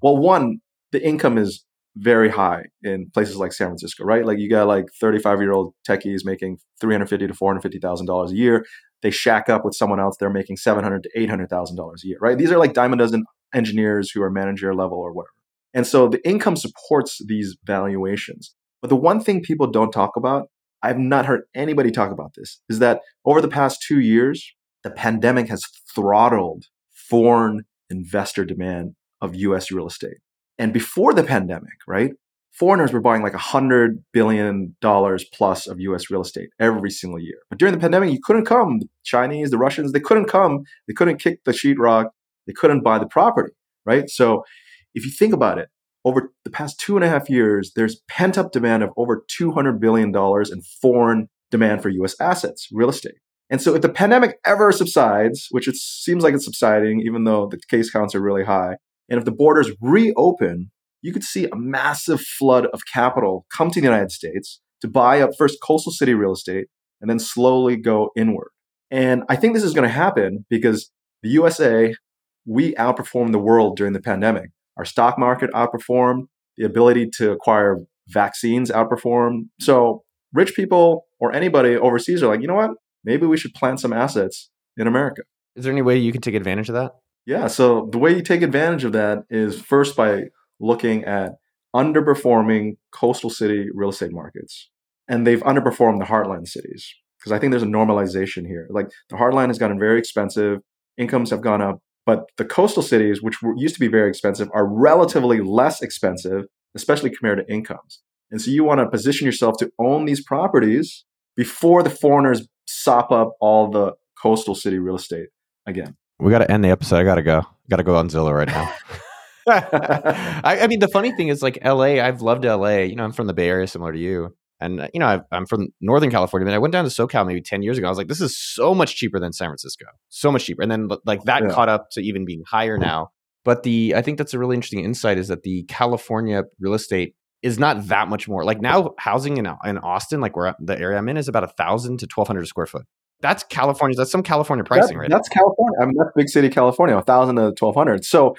Well, one, the income is very high in places like San Francisco, right? Like you got like thirty-five-year-old techies making three hundred fifty thousand to four hundred fifty thousand dollars a year. They shack up with someone else. They're making seven hundred thousand to eight hundred thousand dollars a year, right? These are like dime a dozen engineers who are manager level or whatever. And so the income supports these valuations. But the one thing people don't talk about, I've not heard anybody talk about this, is that over the past two years, the pandemic has throttled foreign investor demand of U S real estate. And before the pandemic, right, foreigners were buying like one hundred billion dollars plus of U S real estate every single year. But during the pandemic, you couldn't come. The Chinese, the Russians, they couldn't come. They couldn't kick the sheetrock. They couldn't buy the property, right? So if you think about it, over the past two and a half years, there's pent-up demand of over two hundred billion dollars in foreign demand for U S assets, real estate. And so if the pandemic ever subsides, which it seems like it's subsiding, even though the case counts are really high, and if the borders reopen, you could see a massive flood of capital come to the United States to buy up first coastal city real estate and then slowly go inward. And I think this is going to happen because the U S A, we outperformed the world during the pandemic. Our stock market outperformed, the ability to acquire vaccines outperformed. So rich people or anybody overseas are like, you know what? Maybe we should plant some assets in America. Is there any way you can take advantage of that? Yeah. So the way you take advantage of that is first by looking at underperforming coastal city real estate markets. And they've underperformed the heartland cities because I think there's a normalization here. Like the heartland has gotten very expensive. Incomes have gone up. But the coastal cities, which were, used to be very expensive, are relatively less expensive, especially compared to incomes. And so you want to position yourself to own these properties before the foreigners sop up all the coastal city real estate again. We got to end the episode. I got to go. Got to go on Zillow right now. I, I mean, the funny thing is like L A, I've loved L A. You know, I'm from the Bay Area, similar to you. And, you know, I've, I'm from Northern California, but I went down to SoCal maybe ten years ago. I was like, this is so much cheaper than San Francisco, so much cheaper. And then like that yeah. caught up to even being higher mm-hmm. now. But the I think that's a really interesting insight is that the California real estate is not that much more. Like now housing in, in Austin, like where the area I'm in is about one thousand to twelve hundred square foot. That's California. That's some California pricing, that, right? That's now. California. I mean, that's big city California, one thousand to twelve hundred. So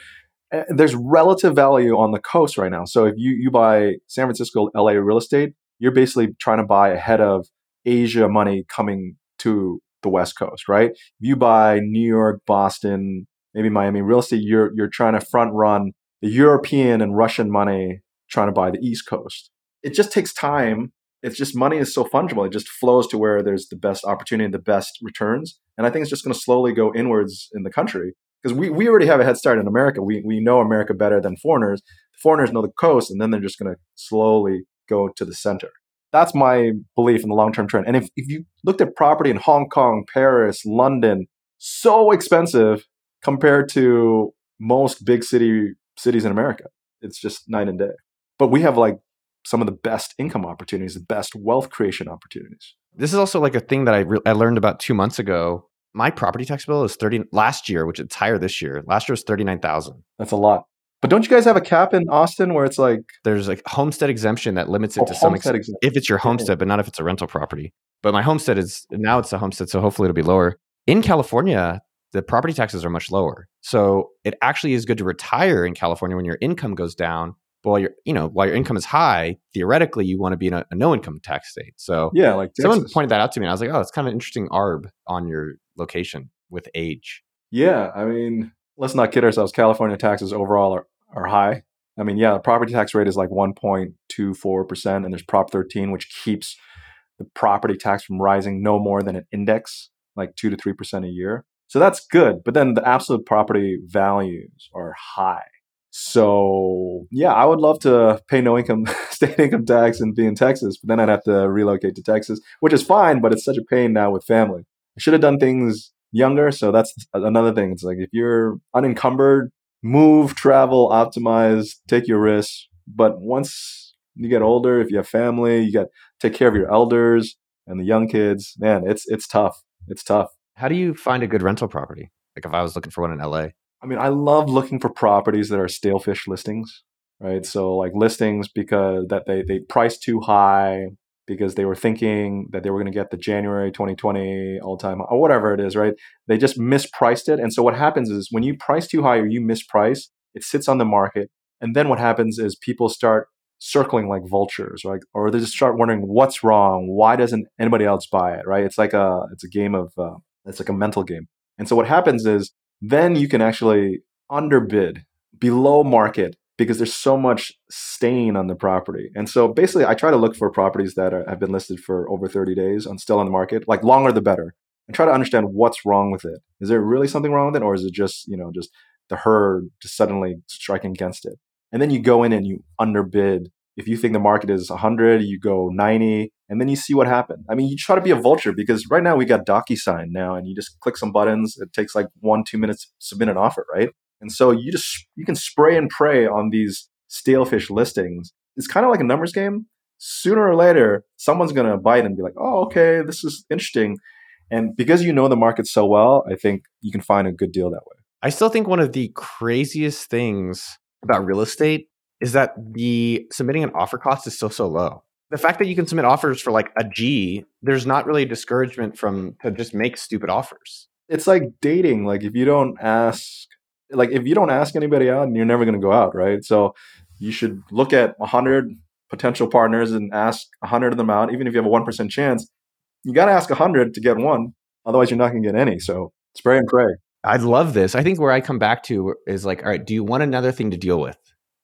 uh, there's relative value on the coast right now. So if you, you buy San Francisco, L A real estate, you're basically trying to buy ahead of Asia money coming to the West Coast, right? If you buy New York, Boston, maybe Miami real estate, you're you're trying to front run the European and Russian money trying to buy the East Coast. It just takes time. It's just money is so fungible. It just flows to where there's the best opportunity and the best returns. And I think it's just going to slowly go inwards in the country because we, we already have a head start in America. We we know America better than foreigners. The foreigners know the coast, and then they're just going to slowly go to the center. That's my belief in the long-term trend. And if, if you looked at property in Hong Kong, Paris, London, so expensive compared to most big city cities in America. It's just night and day. But we have like some of the best income opportunities, the best wealth creation opportunities. This is also like a thing that I, re- I learned about two months ago. My property tax bill is thirty last year, which it's higher this year. Last year was thirty-nine thousand. That's a lot. But don't you guys have a cap in Austin where it's like... There's like homestead exemption that limits it oh, to some extent exemption. If it's your homestead, but not if it's a rental property. But my homestead is... Now it's a homestead, so hopefully it'll be lower. In California, the property taxes are much lower. So it actually is good to retire in California when your income goes down. But while, you're, you know, while your income is high, theoretically, you want to be in a, a no-income tax state. So yeah, like someone pointed that out to me, and I was like, oh, it's kind of an interesting arb on your location with age. Yeah, I mean, let's not kid ourselves. California taxes overall are are high. I mean, yeah, the property tax rate is like one point two four percent, and there's Prop thirteen, which keeps the property tax from rising no more than an index, like two to three percent a year. So that's good. But then the absolute property values are high. So yeah, I would love to pay no income state income tax and be in Texas, but then I'd have to relocate to Texas, which is fine, but it's such a pain now with family. I should have done things younger. So that's another thing. It's like if you're unencumbered, move, travel, optimize, take your risks. But once you get older, if you have family, you got to take care of your elders and the young kids. Man, it's it's tough. It's tough. How do you find a good rental property? Like if I was looking for one in L A? I mean, I love looking for properties that are stale fish listings, right? So like listings because that they they priced too high because they were thinking that they were going to get the January twenty twenty all-time or whatever it is, right? They just mispriced it. And so what happens is when you price too high or you misprice, it sits on the market. And then what happens is people start circling like vultures, right? Or they just start wondering what's wrong. Why doesn't anybody else buy it, right? It's like a, it's a game of, uh, it's like a mental game. And so what happens is then you can actually underbid below market because there's so much stain on the property. And so basically I try to look for properties that are, have been listed for over thirty days and still on the market, like longer the better, and try to understand what's wrong with it. Is there really something wrong with it? Or is it just, you know, just the herd just suddenly striking against it? And then you go in and you underbid. If you think the market is one hundred, you go ninety, and then you see what happened. I mean, you try to be a vulture, because right now we got DocuSign now, and you just click some buttons. It takes like one, two minutes to submit an offer, right? And so you just, you can spray and pray on these stale fish listings. It's kind of like a numbers game. Sooner or later, someone's going to bite and be like, oh, okay, this is interesting. And because you know the market so well, I think you can find a good deal that way. I still think one of the craziest things about real estate is that the submitting an offer cost is so, so low. The fact that you can submit offers for like a G, there's not really a discouragement from to just make stupid offers. It's like dating. Like if you don't ask, like if you don't ask anybody out, you're never going to go out, right? So you should look at one hundred potential partners and ask one hundred of them out. Even if you have a one percent chance, you got to ask one hundred to get one. Otherwise, you're not going to get any. So spray and pray. I love this. I think where I come back to is like, all right, do you want another thing to deal with?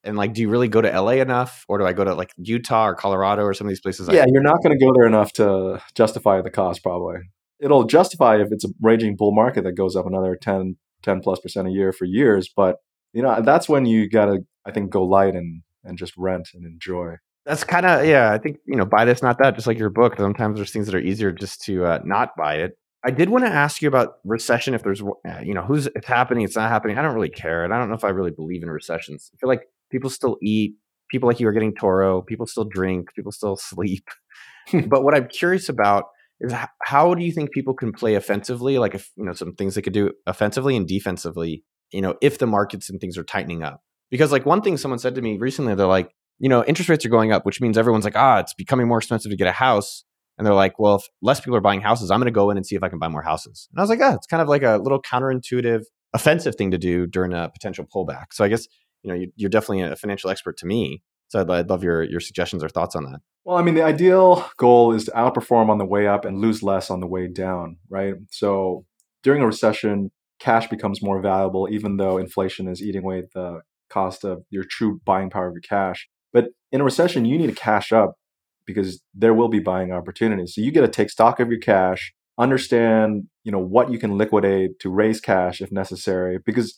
And like, do you really go to L A enough? Or do I go to like Utah or Colorado or some of these places? Yeah, I- you're not going to go there enough to justify the cost probably. It'll justify if it's a raging bull market that goes up another ten, ten plus percent a year for years. But you know, that's when you got to, I think, go light and, and just rent and enjoy. That's kind of, yeah, I think, you know, buy this, not that, just like your book. Sometimes there's things that are easier just to uh, not buy it. I did want to ask you about recession. If there's, you know, who's it's happening, it's not happening. I don't really care. And I don't know if I really believe in recessions. I feel like people still eat. People like you are getting Toro. People still drink. People still sleep. But what I'm curious about is how, how do you think people can play offensively? Like, if you know, some things they could do offensively and defensively, you know, if the markets and things are tightening up. Because like one thing someone said to me recently, they're like, you know, interest rates are going up, which means everyone's like, ah, it's becoming more expensive to get a house. And they're like, well, if less people are buying houses, I'm going to go in and see if I can buy more houses. And I was like, ah, it's kind of like a little counterintuitive, offensive thing to do during a potential pullback. So I guess, you know, you're definitely a financial expert to me. So I'd love your, your suggestions or thoughts on that. Well, I mean, the ideal goal is to outperform on the way up and lose less on the way down, right? So during a recession, cash becomes more valuable, even though inflation is eating away the cost of your true buying power of your cash. But in a recession, you need to cash up because there will be buying opportunities. So you got to take stock of your cash, understand, you know, what you can liquidate to raise cash if necessary. Because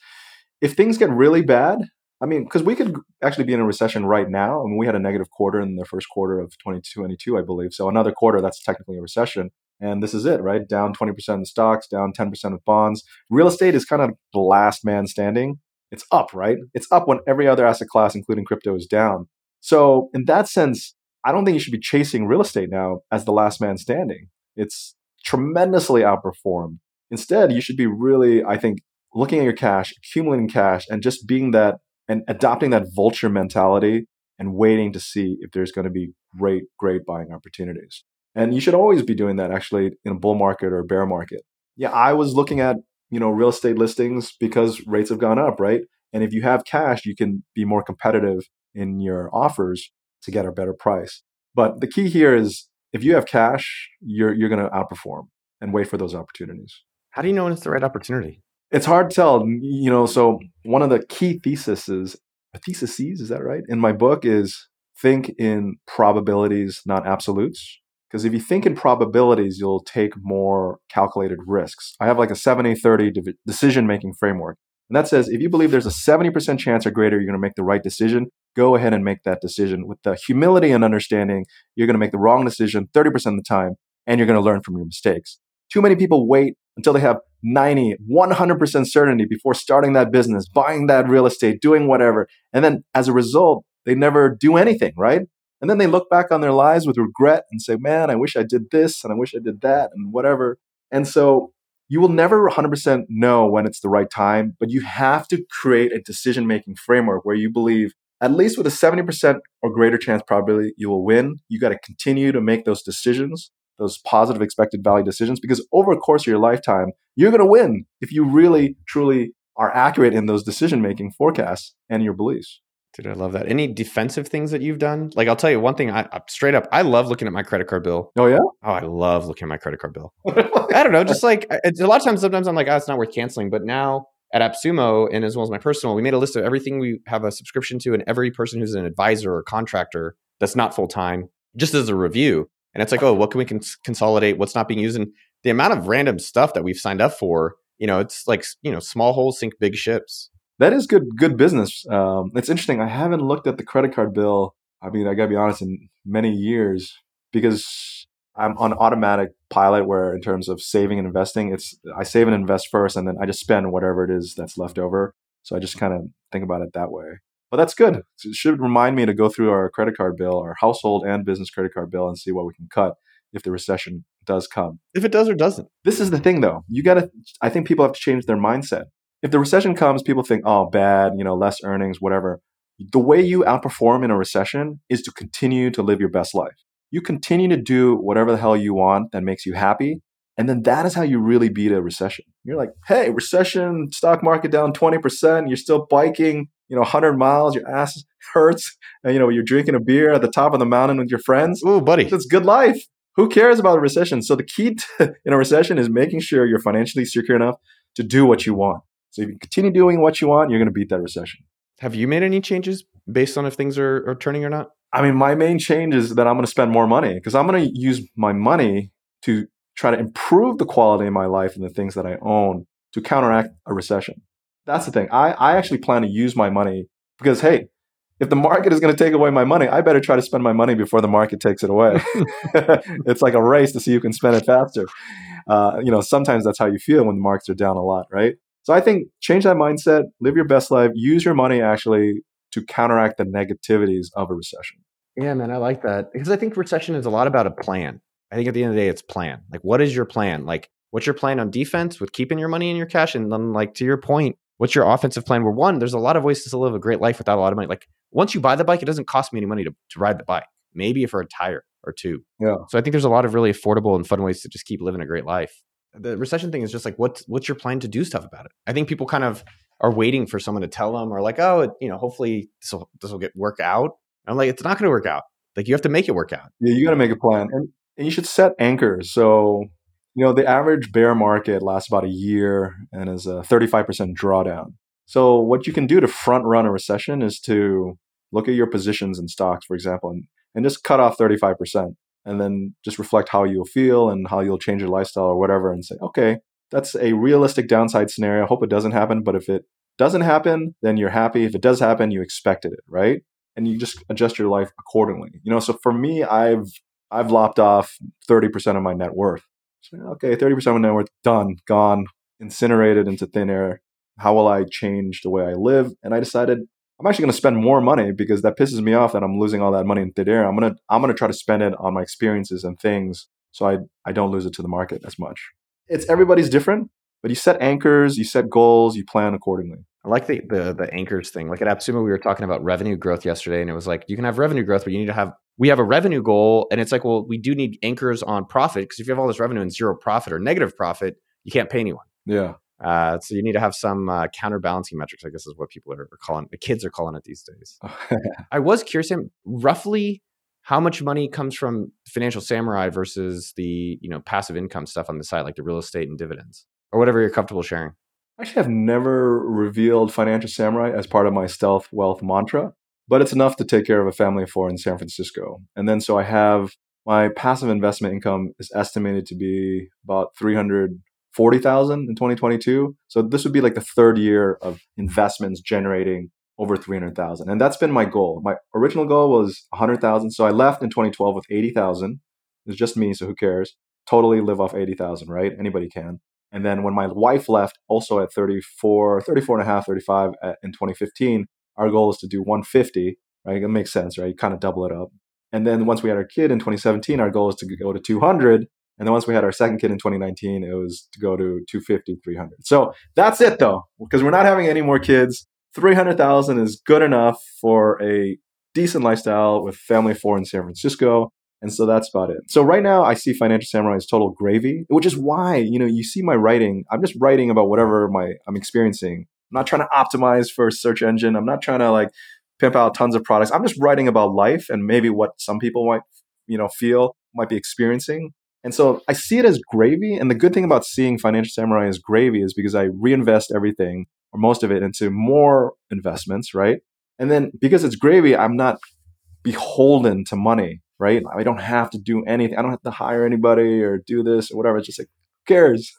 if things get really bad, I mean, because we could actually be in a recession right now. I mean, we had a negative quarter in the first quarter of twenty twenty-two, I believe. So another quarter, that's technically a recession. And this is it, right? Down twenty percent in stocks, down ten percent of bonds. Real estate is kind of the last man standing. It's up, right? It's up when every other asset class, including crypto, is down. So in that sense, I don't think you should be chasing real estate now as the last man standing. It's tremendously outperformed. Instead, you should be really, I think, looking at your cash, accumulating cash, and just being that and adopting that vulture mentality and waiting to see if there's going to be great, great buying opportunities. And you should always be doing that actually in a bull market or a bear market. Yeah, I was looking at, you know, real estate listings because rates have gone up, right? And if you have cash, you can be more competitive in your offers to get a better price. But the key here is if you have cash, you're you're going to outperform and wait for those opportunities. How do you know when it's the right opportunity? It's hard to tell, you know. So one of the key theses, theses, is that right? In my book is think in probabilities, not absolutes. Because if you think in probabilities, you'll take more calculated risks. I have like a seventy thirty decision-making framework. And that says, if you believe there's a seventy percent chance or greater you're going to make the right decision, go ahead and make that decision with the humility and understanding you're going to make the wrong decision thirty percent of the time, and you're going to learn from your mistakes. Too many people wait until they have ninety, one hundred percent certainty before starting that business, buying that real estate, doing whatever. And then as a result, they never do anything, right? And then they look back on their lives with regret and say, man, I wish I did this, and I wish I did that, and whatever. And so you will never one hundred percent know when it's the right time, but you have to create a decision-making framework where you believe at least with a seventy percent or greater chance probability you will win. You got to continue to make those decisions, those positive expected value decisions, because over a course of your lifetime, you're going to win if you really, truly are accurate in those decision-making forecasts and your beliefs. Dude, I love that. Any defensive things that you've done? Like, I'll tell you one thing, I, I straight up, I love looking at my credit card bill. Oh, yeah? Oh, I love looking at my credit card bill. I don't know. Just like, it's a lot of times, sometimes I'm like, oh, it's not worth canceling. But now at AppSumo, and as well as my personal, we made a list of everything we have a subscription to and every person who's an advisor or contractor that's not full-time, just as a review. And it's like, oh, what can we cons- consolidate? What's not being used? And the amount of random stuff that we've signed up for, you know, it's like, you know, small holes sink big ships. That is good good business. Um, it's interesting. I haven't looked at the credit card bill, I mean, I got to be honest, in many years, because I'm on automatic pilot where in terms of saving and investing, it's I save and invest first, and then I just spend whatever it is that's left over. So I just kind of think about it that way. But that's good. It should remind me to go through our credit card bill, our household and business credit card bill, and see what we can cut if the recession does come. If it does or doesn't. This is the thing, though. You got to. I think people have to change their mindset. If the recession comes, people think, oh, bad, you know, less earnings, whatever. The way you outperform in a recession is to continue to live your best life. You continue to do whatever the hell you want that makes you happy. And then that is how you really beat a recession. You're like, hey, recession, stock market down twenty percent. You're still biking, you know, one hundred miles. Your ass hurts. And, you know, you're drinking a beer at the top of the mountain with your friends. Ooh, buddy. That's good life. Who cares about a recession? So the key to, in a recession is making sure you're financially secure enough to do what you want. So if you continue doing what you want, you're going to beat that recession. Have you made any changes based on if things are, are turning or not? I mean, my main change is that I'm going to spend more money, because I'm going to use my money to try to improve the quality of my life and the things that I own to counteract a recession. That's the thing. I, I actually plan to use my money because, hey, if the market is going to take away my money, I better try to spend my money before the market takes it away. It's like a race to see who can spend it faster. Uh, you know, sometimes that's how you feel when the markets are down a lot, right? So I think change that mindset, live your best life, use your money actually to counteract the negativities of a recession. Yeah, man, I like that. Because I think recession is a lot about a plan. I think at the end of the day, it's plan. Like, what is your plan? Like, what's your plan on defense with keeping your money in your cash? And then, like, to your point, what's your offensive plan? Where one, there's a lot of ways to live a great life without a lot of money. Like, once you buy the bike, it doesn't cost me any money to, to ride the bike. Maybe for a tire or two. Yeah. So I think there's a lot of really affordable and fun ways to just keep living a great life. The recession thing is just like, what's, what's your plan to do stuff about it? I think people kind of are waiting for someone to tell them, or like, oh, you know, hopefully this will, this will get work out. And I'm like, it's not going to work out. Like, you have to make it work out. Yeah, you got to make a plan. And, and you should set anchors. So, you know, the average bear market lasts about a year and is a thirty-five percent drawdown. So what you can do to front run a recession is to look at your positions in stocks, for example, and, and just cut off thirty-five percent. And then just reflect how you'll feel and how you'll change your lifestyle or whatever, and say, okay, that's a realistic downside scenario. I hope it doesn't happen. But if it doesn't happen, then you're happy. If it does happen, you expected it, right? And you just adjust your life accordingly. You know, so for me, I've I've lopped off thirty percent of my net worth. So, okay, thirty percent of my net worth, done, gone, incinerated into thin air. How will I change the way I live? And I decided I'm actually going to spend more money, because that pisses me off that I'm losing all that money in thin air. I'm going to I'm going to try to spend it on my experiences and things, so I I don't lose it to the market as much. It's everybody's different, but you set anchors, you set goals, you plan accordingly. I like the the, the anchors thing. Like at AppSumo, we were talking about revenue growth yesterday, and it was like, you can have revenue growth, but you need to have we have a revenue goal, and it's like, well, we do need anchors on profit, because if you have all this revenue and zero profit or negative profit, you can't pay anyone. Yeah. Uh, so you need to have some uh, counterbalancing metrics, I guess is what people are, are calling, the kids are calling it these days. I was curious, Sam, roughly how much money comes from Financial Samurai versus the, you know, passive income stuff on the side, like the real estate and dividends or whatever you're comfortable sharing? Actually, I've never revealed Financial Samurai as part of my stealth wealth mantra, but it's enough to take care of a family of four in San Francisco. And then, so I have my passive investment income is estimated to be about three hundred forty thousand in twenty twenty-two. So this would be like the third year of investments generating over three hundred thousand. And that's been my goal. My original goal was one hundred thousand. So I left in twenty twelve with eighty thousand. It's just me, so who cares? Totally live off eighty thousand, right? Anybody can. And then when my wife left, also at thirty-four, thirty-four and a half, thirty-five at, in twenty fifteen, our goal is to do one hundred fifty, right? It makes sense, right? You kind of double it up. And then once we had our kid in twenty seventeen, our goal is to go to two hundred. And then once we had our second kid in twenty nineteen, it was to go to two fifty, three hundred. So that's it though, because we're not having any more kids. three hundred thousand is good enough for a decent lifestyle with family of four in San Francisco. And so that's about it. So right now I see Financial Samurai as total gravy, which is why, you know, you see my writing. I'm just writing about whatever my I'm experiencing. I'm not trying to optimize for a search engine. I'm not trying to like pimp out tons of products. I'm just writing about life and maybe what some people might, you know, feel might be experiencing. And so I see it as gravy. And the good thing about seeing Financial Samurai as gravy is because I reinvest everything or most of it into more investments, right? And then because it's gravy, I'm not beholden to money, right? I don't have to do anything. I don't have to hire anybody or do this or whatever. It's just like, who cares?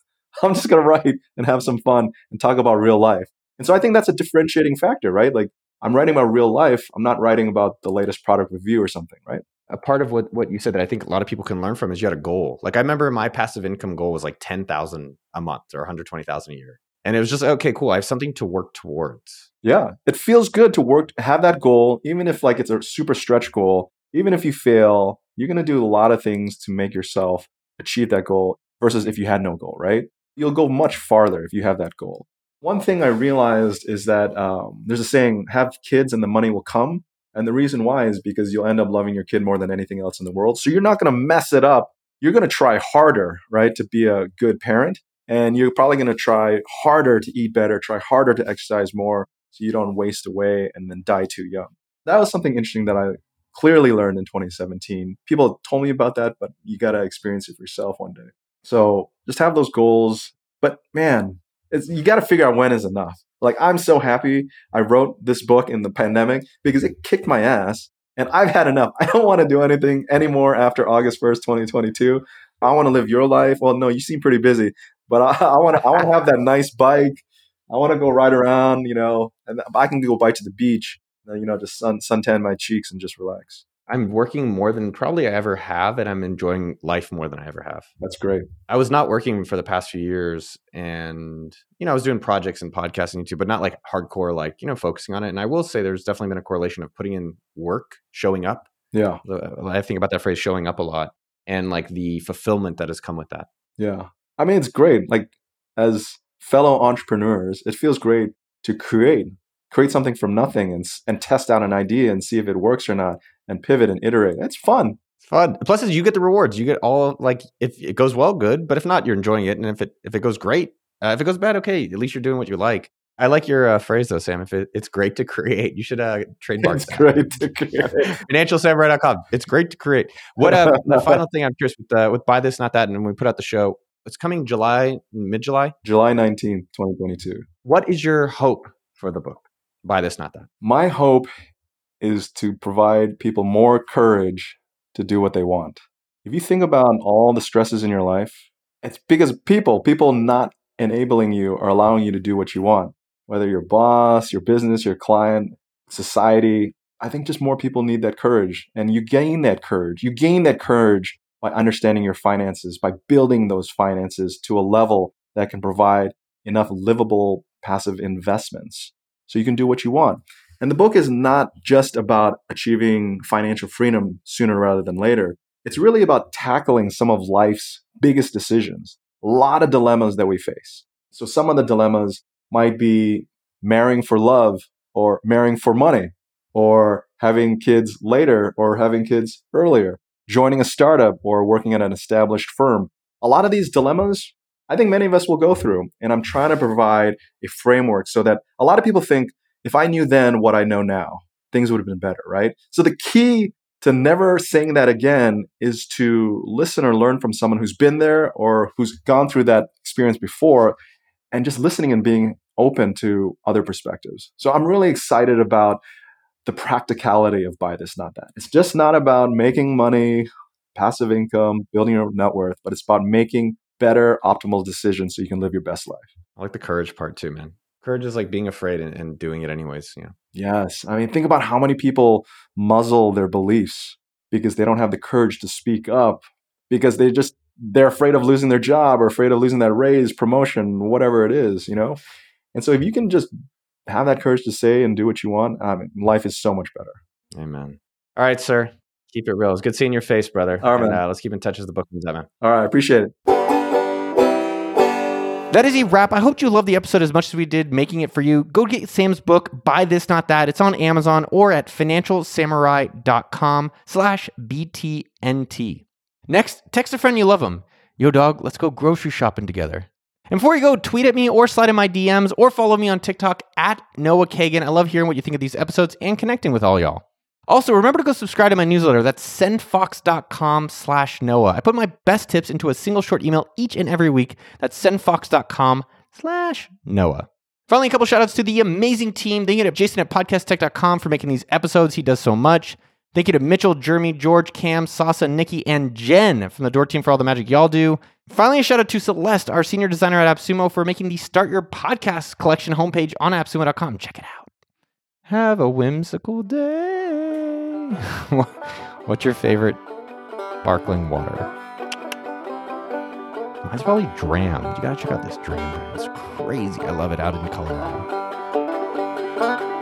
I'm just going to write and have some fun and talk about real life. And so I think that's a differentiating factor, right? Like I'm writing about real life. I'm not writing about the latest product review or something, right? A part of what, what you said that I think a lot of people can learn from is you had a goal. Like I remember my passive income goal was like ten thousand a month or one hundred twenty thousand a year. And it was just, okay, cool. I have something to work towards. Yeah. It feels good to work, have that goal, even if like it's a super stretch goal, even if you fail, you're going to do a lot of things to make yourself achieve that goal versus if you had no goal, right? You'll go much farther if you have that goal. One thing I realized is that um, there's a saying, have kids and the money will come. And the reason why is because you'll end up loving your kid more than anything else in the world. So you're not going to mess it up. You're going to try harder, right, to be a good parent. And you're probably going to try harder to eat better, try harder to exercise more so you don't waste away and then die too young. That was something interesting that I clearly learned in twenty seventeen. People told me about that, but you got to experience it for yourself one day. So just have those goals. But man, it's, you got to figure out when is enough. Like I'm so happy I wrote this book in the pandemic because it kicked my ass and I've had enough. I don't want to do anything anymore after August first, twenty twenty-two. I want to live your life. Well, no, you seem pretty busy. But I, I want to I want to have that nice bike. I want to go ride around, you know, and I can go bike to the beach, you know, just sun suntan my cheeks and just relax. I'm working more than probably I ever have, and I'm enjoying life more than I ever have. That's great. I was not working for the past few years, and, you know, I was doing projects and podcasts and YouTube, but not like hardcore, like, you know, focusing on it. And I will say there's definitely been a correlation of putting in work, showing up. Yeah. I think about that phrase, showing up a lot, and like the fulfillment that has come with that. Yeah. I mean, it's great. Like as fellow entrepreneurs, it feels great to create, create something from nothing and and test out an idea and see if it works or not and pivot and iterate. It's fun. It's fun. Plus you get the rewards. You get all like, if it goes well, good, but if not, you're enjoying it. And if it, if it goes great, uh, if it goes bad, okay, at least you're doing what you like. I like your uh, phrase though, Sam. If it, it's great to create, you should uh, trademark it's that. Great to create. Financial Samurai dot com. It's great to create. What uh, the final thing I'm curious with, uh, with Buy This, Not That, and when we put out the show, it's coming July, mid-July? July nineteenth, twenty twenty-two. What is your hope for the book, Buy This, Not That? My hope is to provide people more courage to do what they want. If you think about all the stresses in your life, it's because people, people not enabling you or allowing you to do what you want, whether your boss, your business, your client, society. I think just more people need that courage. And you gain that courage. You gain that courage by understanding your finances, by building those finances to a level that can provide enough livable passive investments so you can do what you want. And the book is not just about achieving financial freedom sooner rather than later. It's really about tackling some of life's biggest decisions, a lot of dilemmas that we face. So some of the dilemmas might be marrying for love or marrying for money or having kids later or having kids earlier. Joining a startup or working at an established firm. A lot of these dilemmas, I think many of us will go through. And I'm trying to provide a framework so that a lot of people think, if I knew then what I know now, things would have been better, right? So the key to never saying that again is to listen or learn from someone who's been there or who's gone through that experience before and just listening and being open to other perspectives. So I'm really excited about the practicality of Buy This, Not That. It's just not about making money, passive income, building your net worth, but it's about making better, optimal decisions so you can live your best life. I like the courage part too, man. Courage is like being afraid and, and doing it anyways. You know? Yes. I mean, think about how many people muzzle their beliefs because they don't have the courage to speak up because they just, they're afraid of losing their job or afraid of losing that raise, promotion, whatever it is, you know? And so if you can just have that courage to say and do what you want. I mean, life is so much better. Amen. All right, sir. Keep it real. It's good seeing your face, brother. All right, and, uh, let's keep in touch as the book comes out, man. All right. Appreciate it. That is a wrap. I hope you loved the episode as much as we did making it for you. Go get Sam's book, Buy This, Not That. It's on Amazon or at financial samurai dot com slash B T N T. Next, text a friend you love them. Yo, dog, let's go grocery shopping together. And before you go, tweet at me or slide in my D Ms or follow me on TikTok at Noah Kagan. I love hearing what you think of these episodes and connecting with all y'all. Also, remember to go subscribe to my newsletter. That's send fox dot com slash Noah. I put my best tips into a single short email each and every week. That's send fox dot com slash Noah. Finally, a couple shout outs to the amazing team. Thank you to Jason at podcast tech dot com for making these episodes. He does so much. Thank you to Mitchell, Jeremy, George, Cam, Sasa, Nikki, and Jen from the Door Team for all the magic y'all do. Finally, a shout out to Celeste, our senior designer at AppSumo, for making the Start Your Podcast collection homepage on app sumo dot com. Check it out. Have a whimsical day. What's your favorite sparkling water? Mine's probably Dram. You gotta check out this Dram brand. It's crazy. I love it out in Colorado.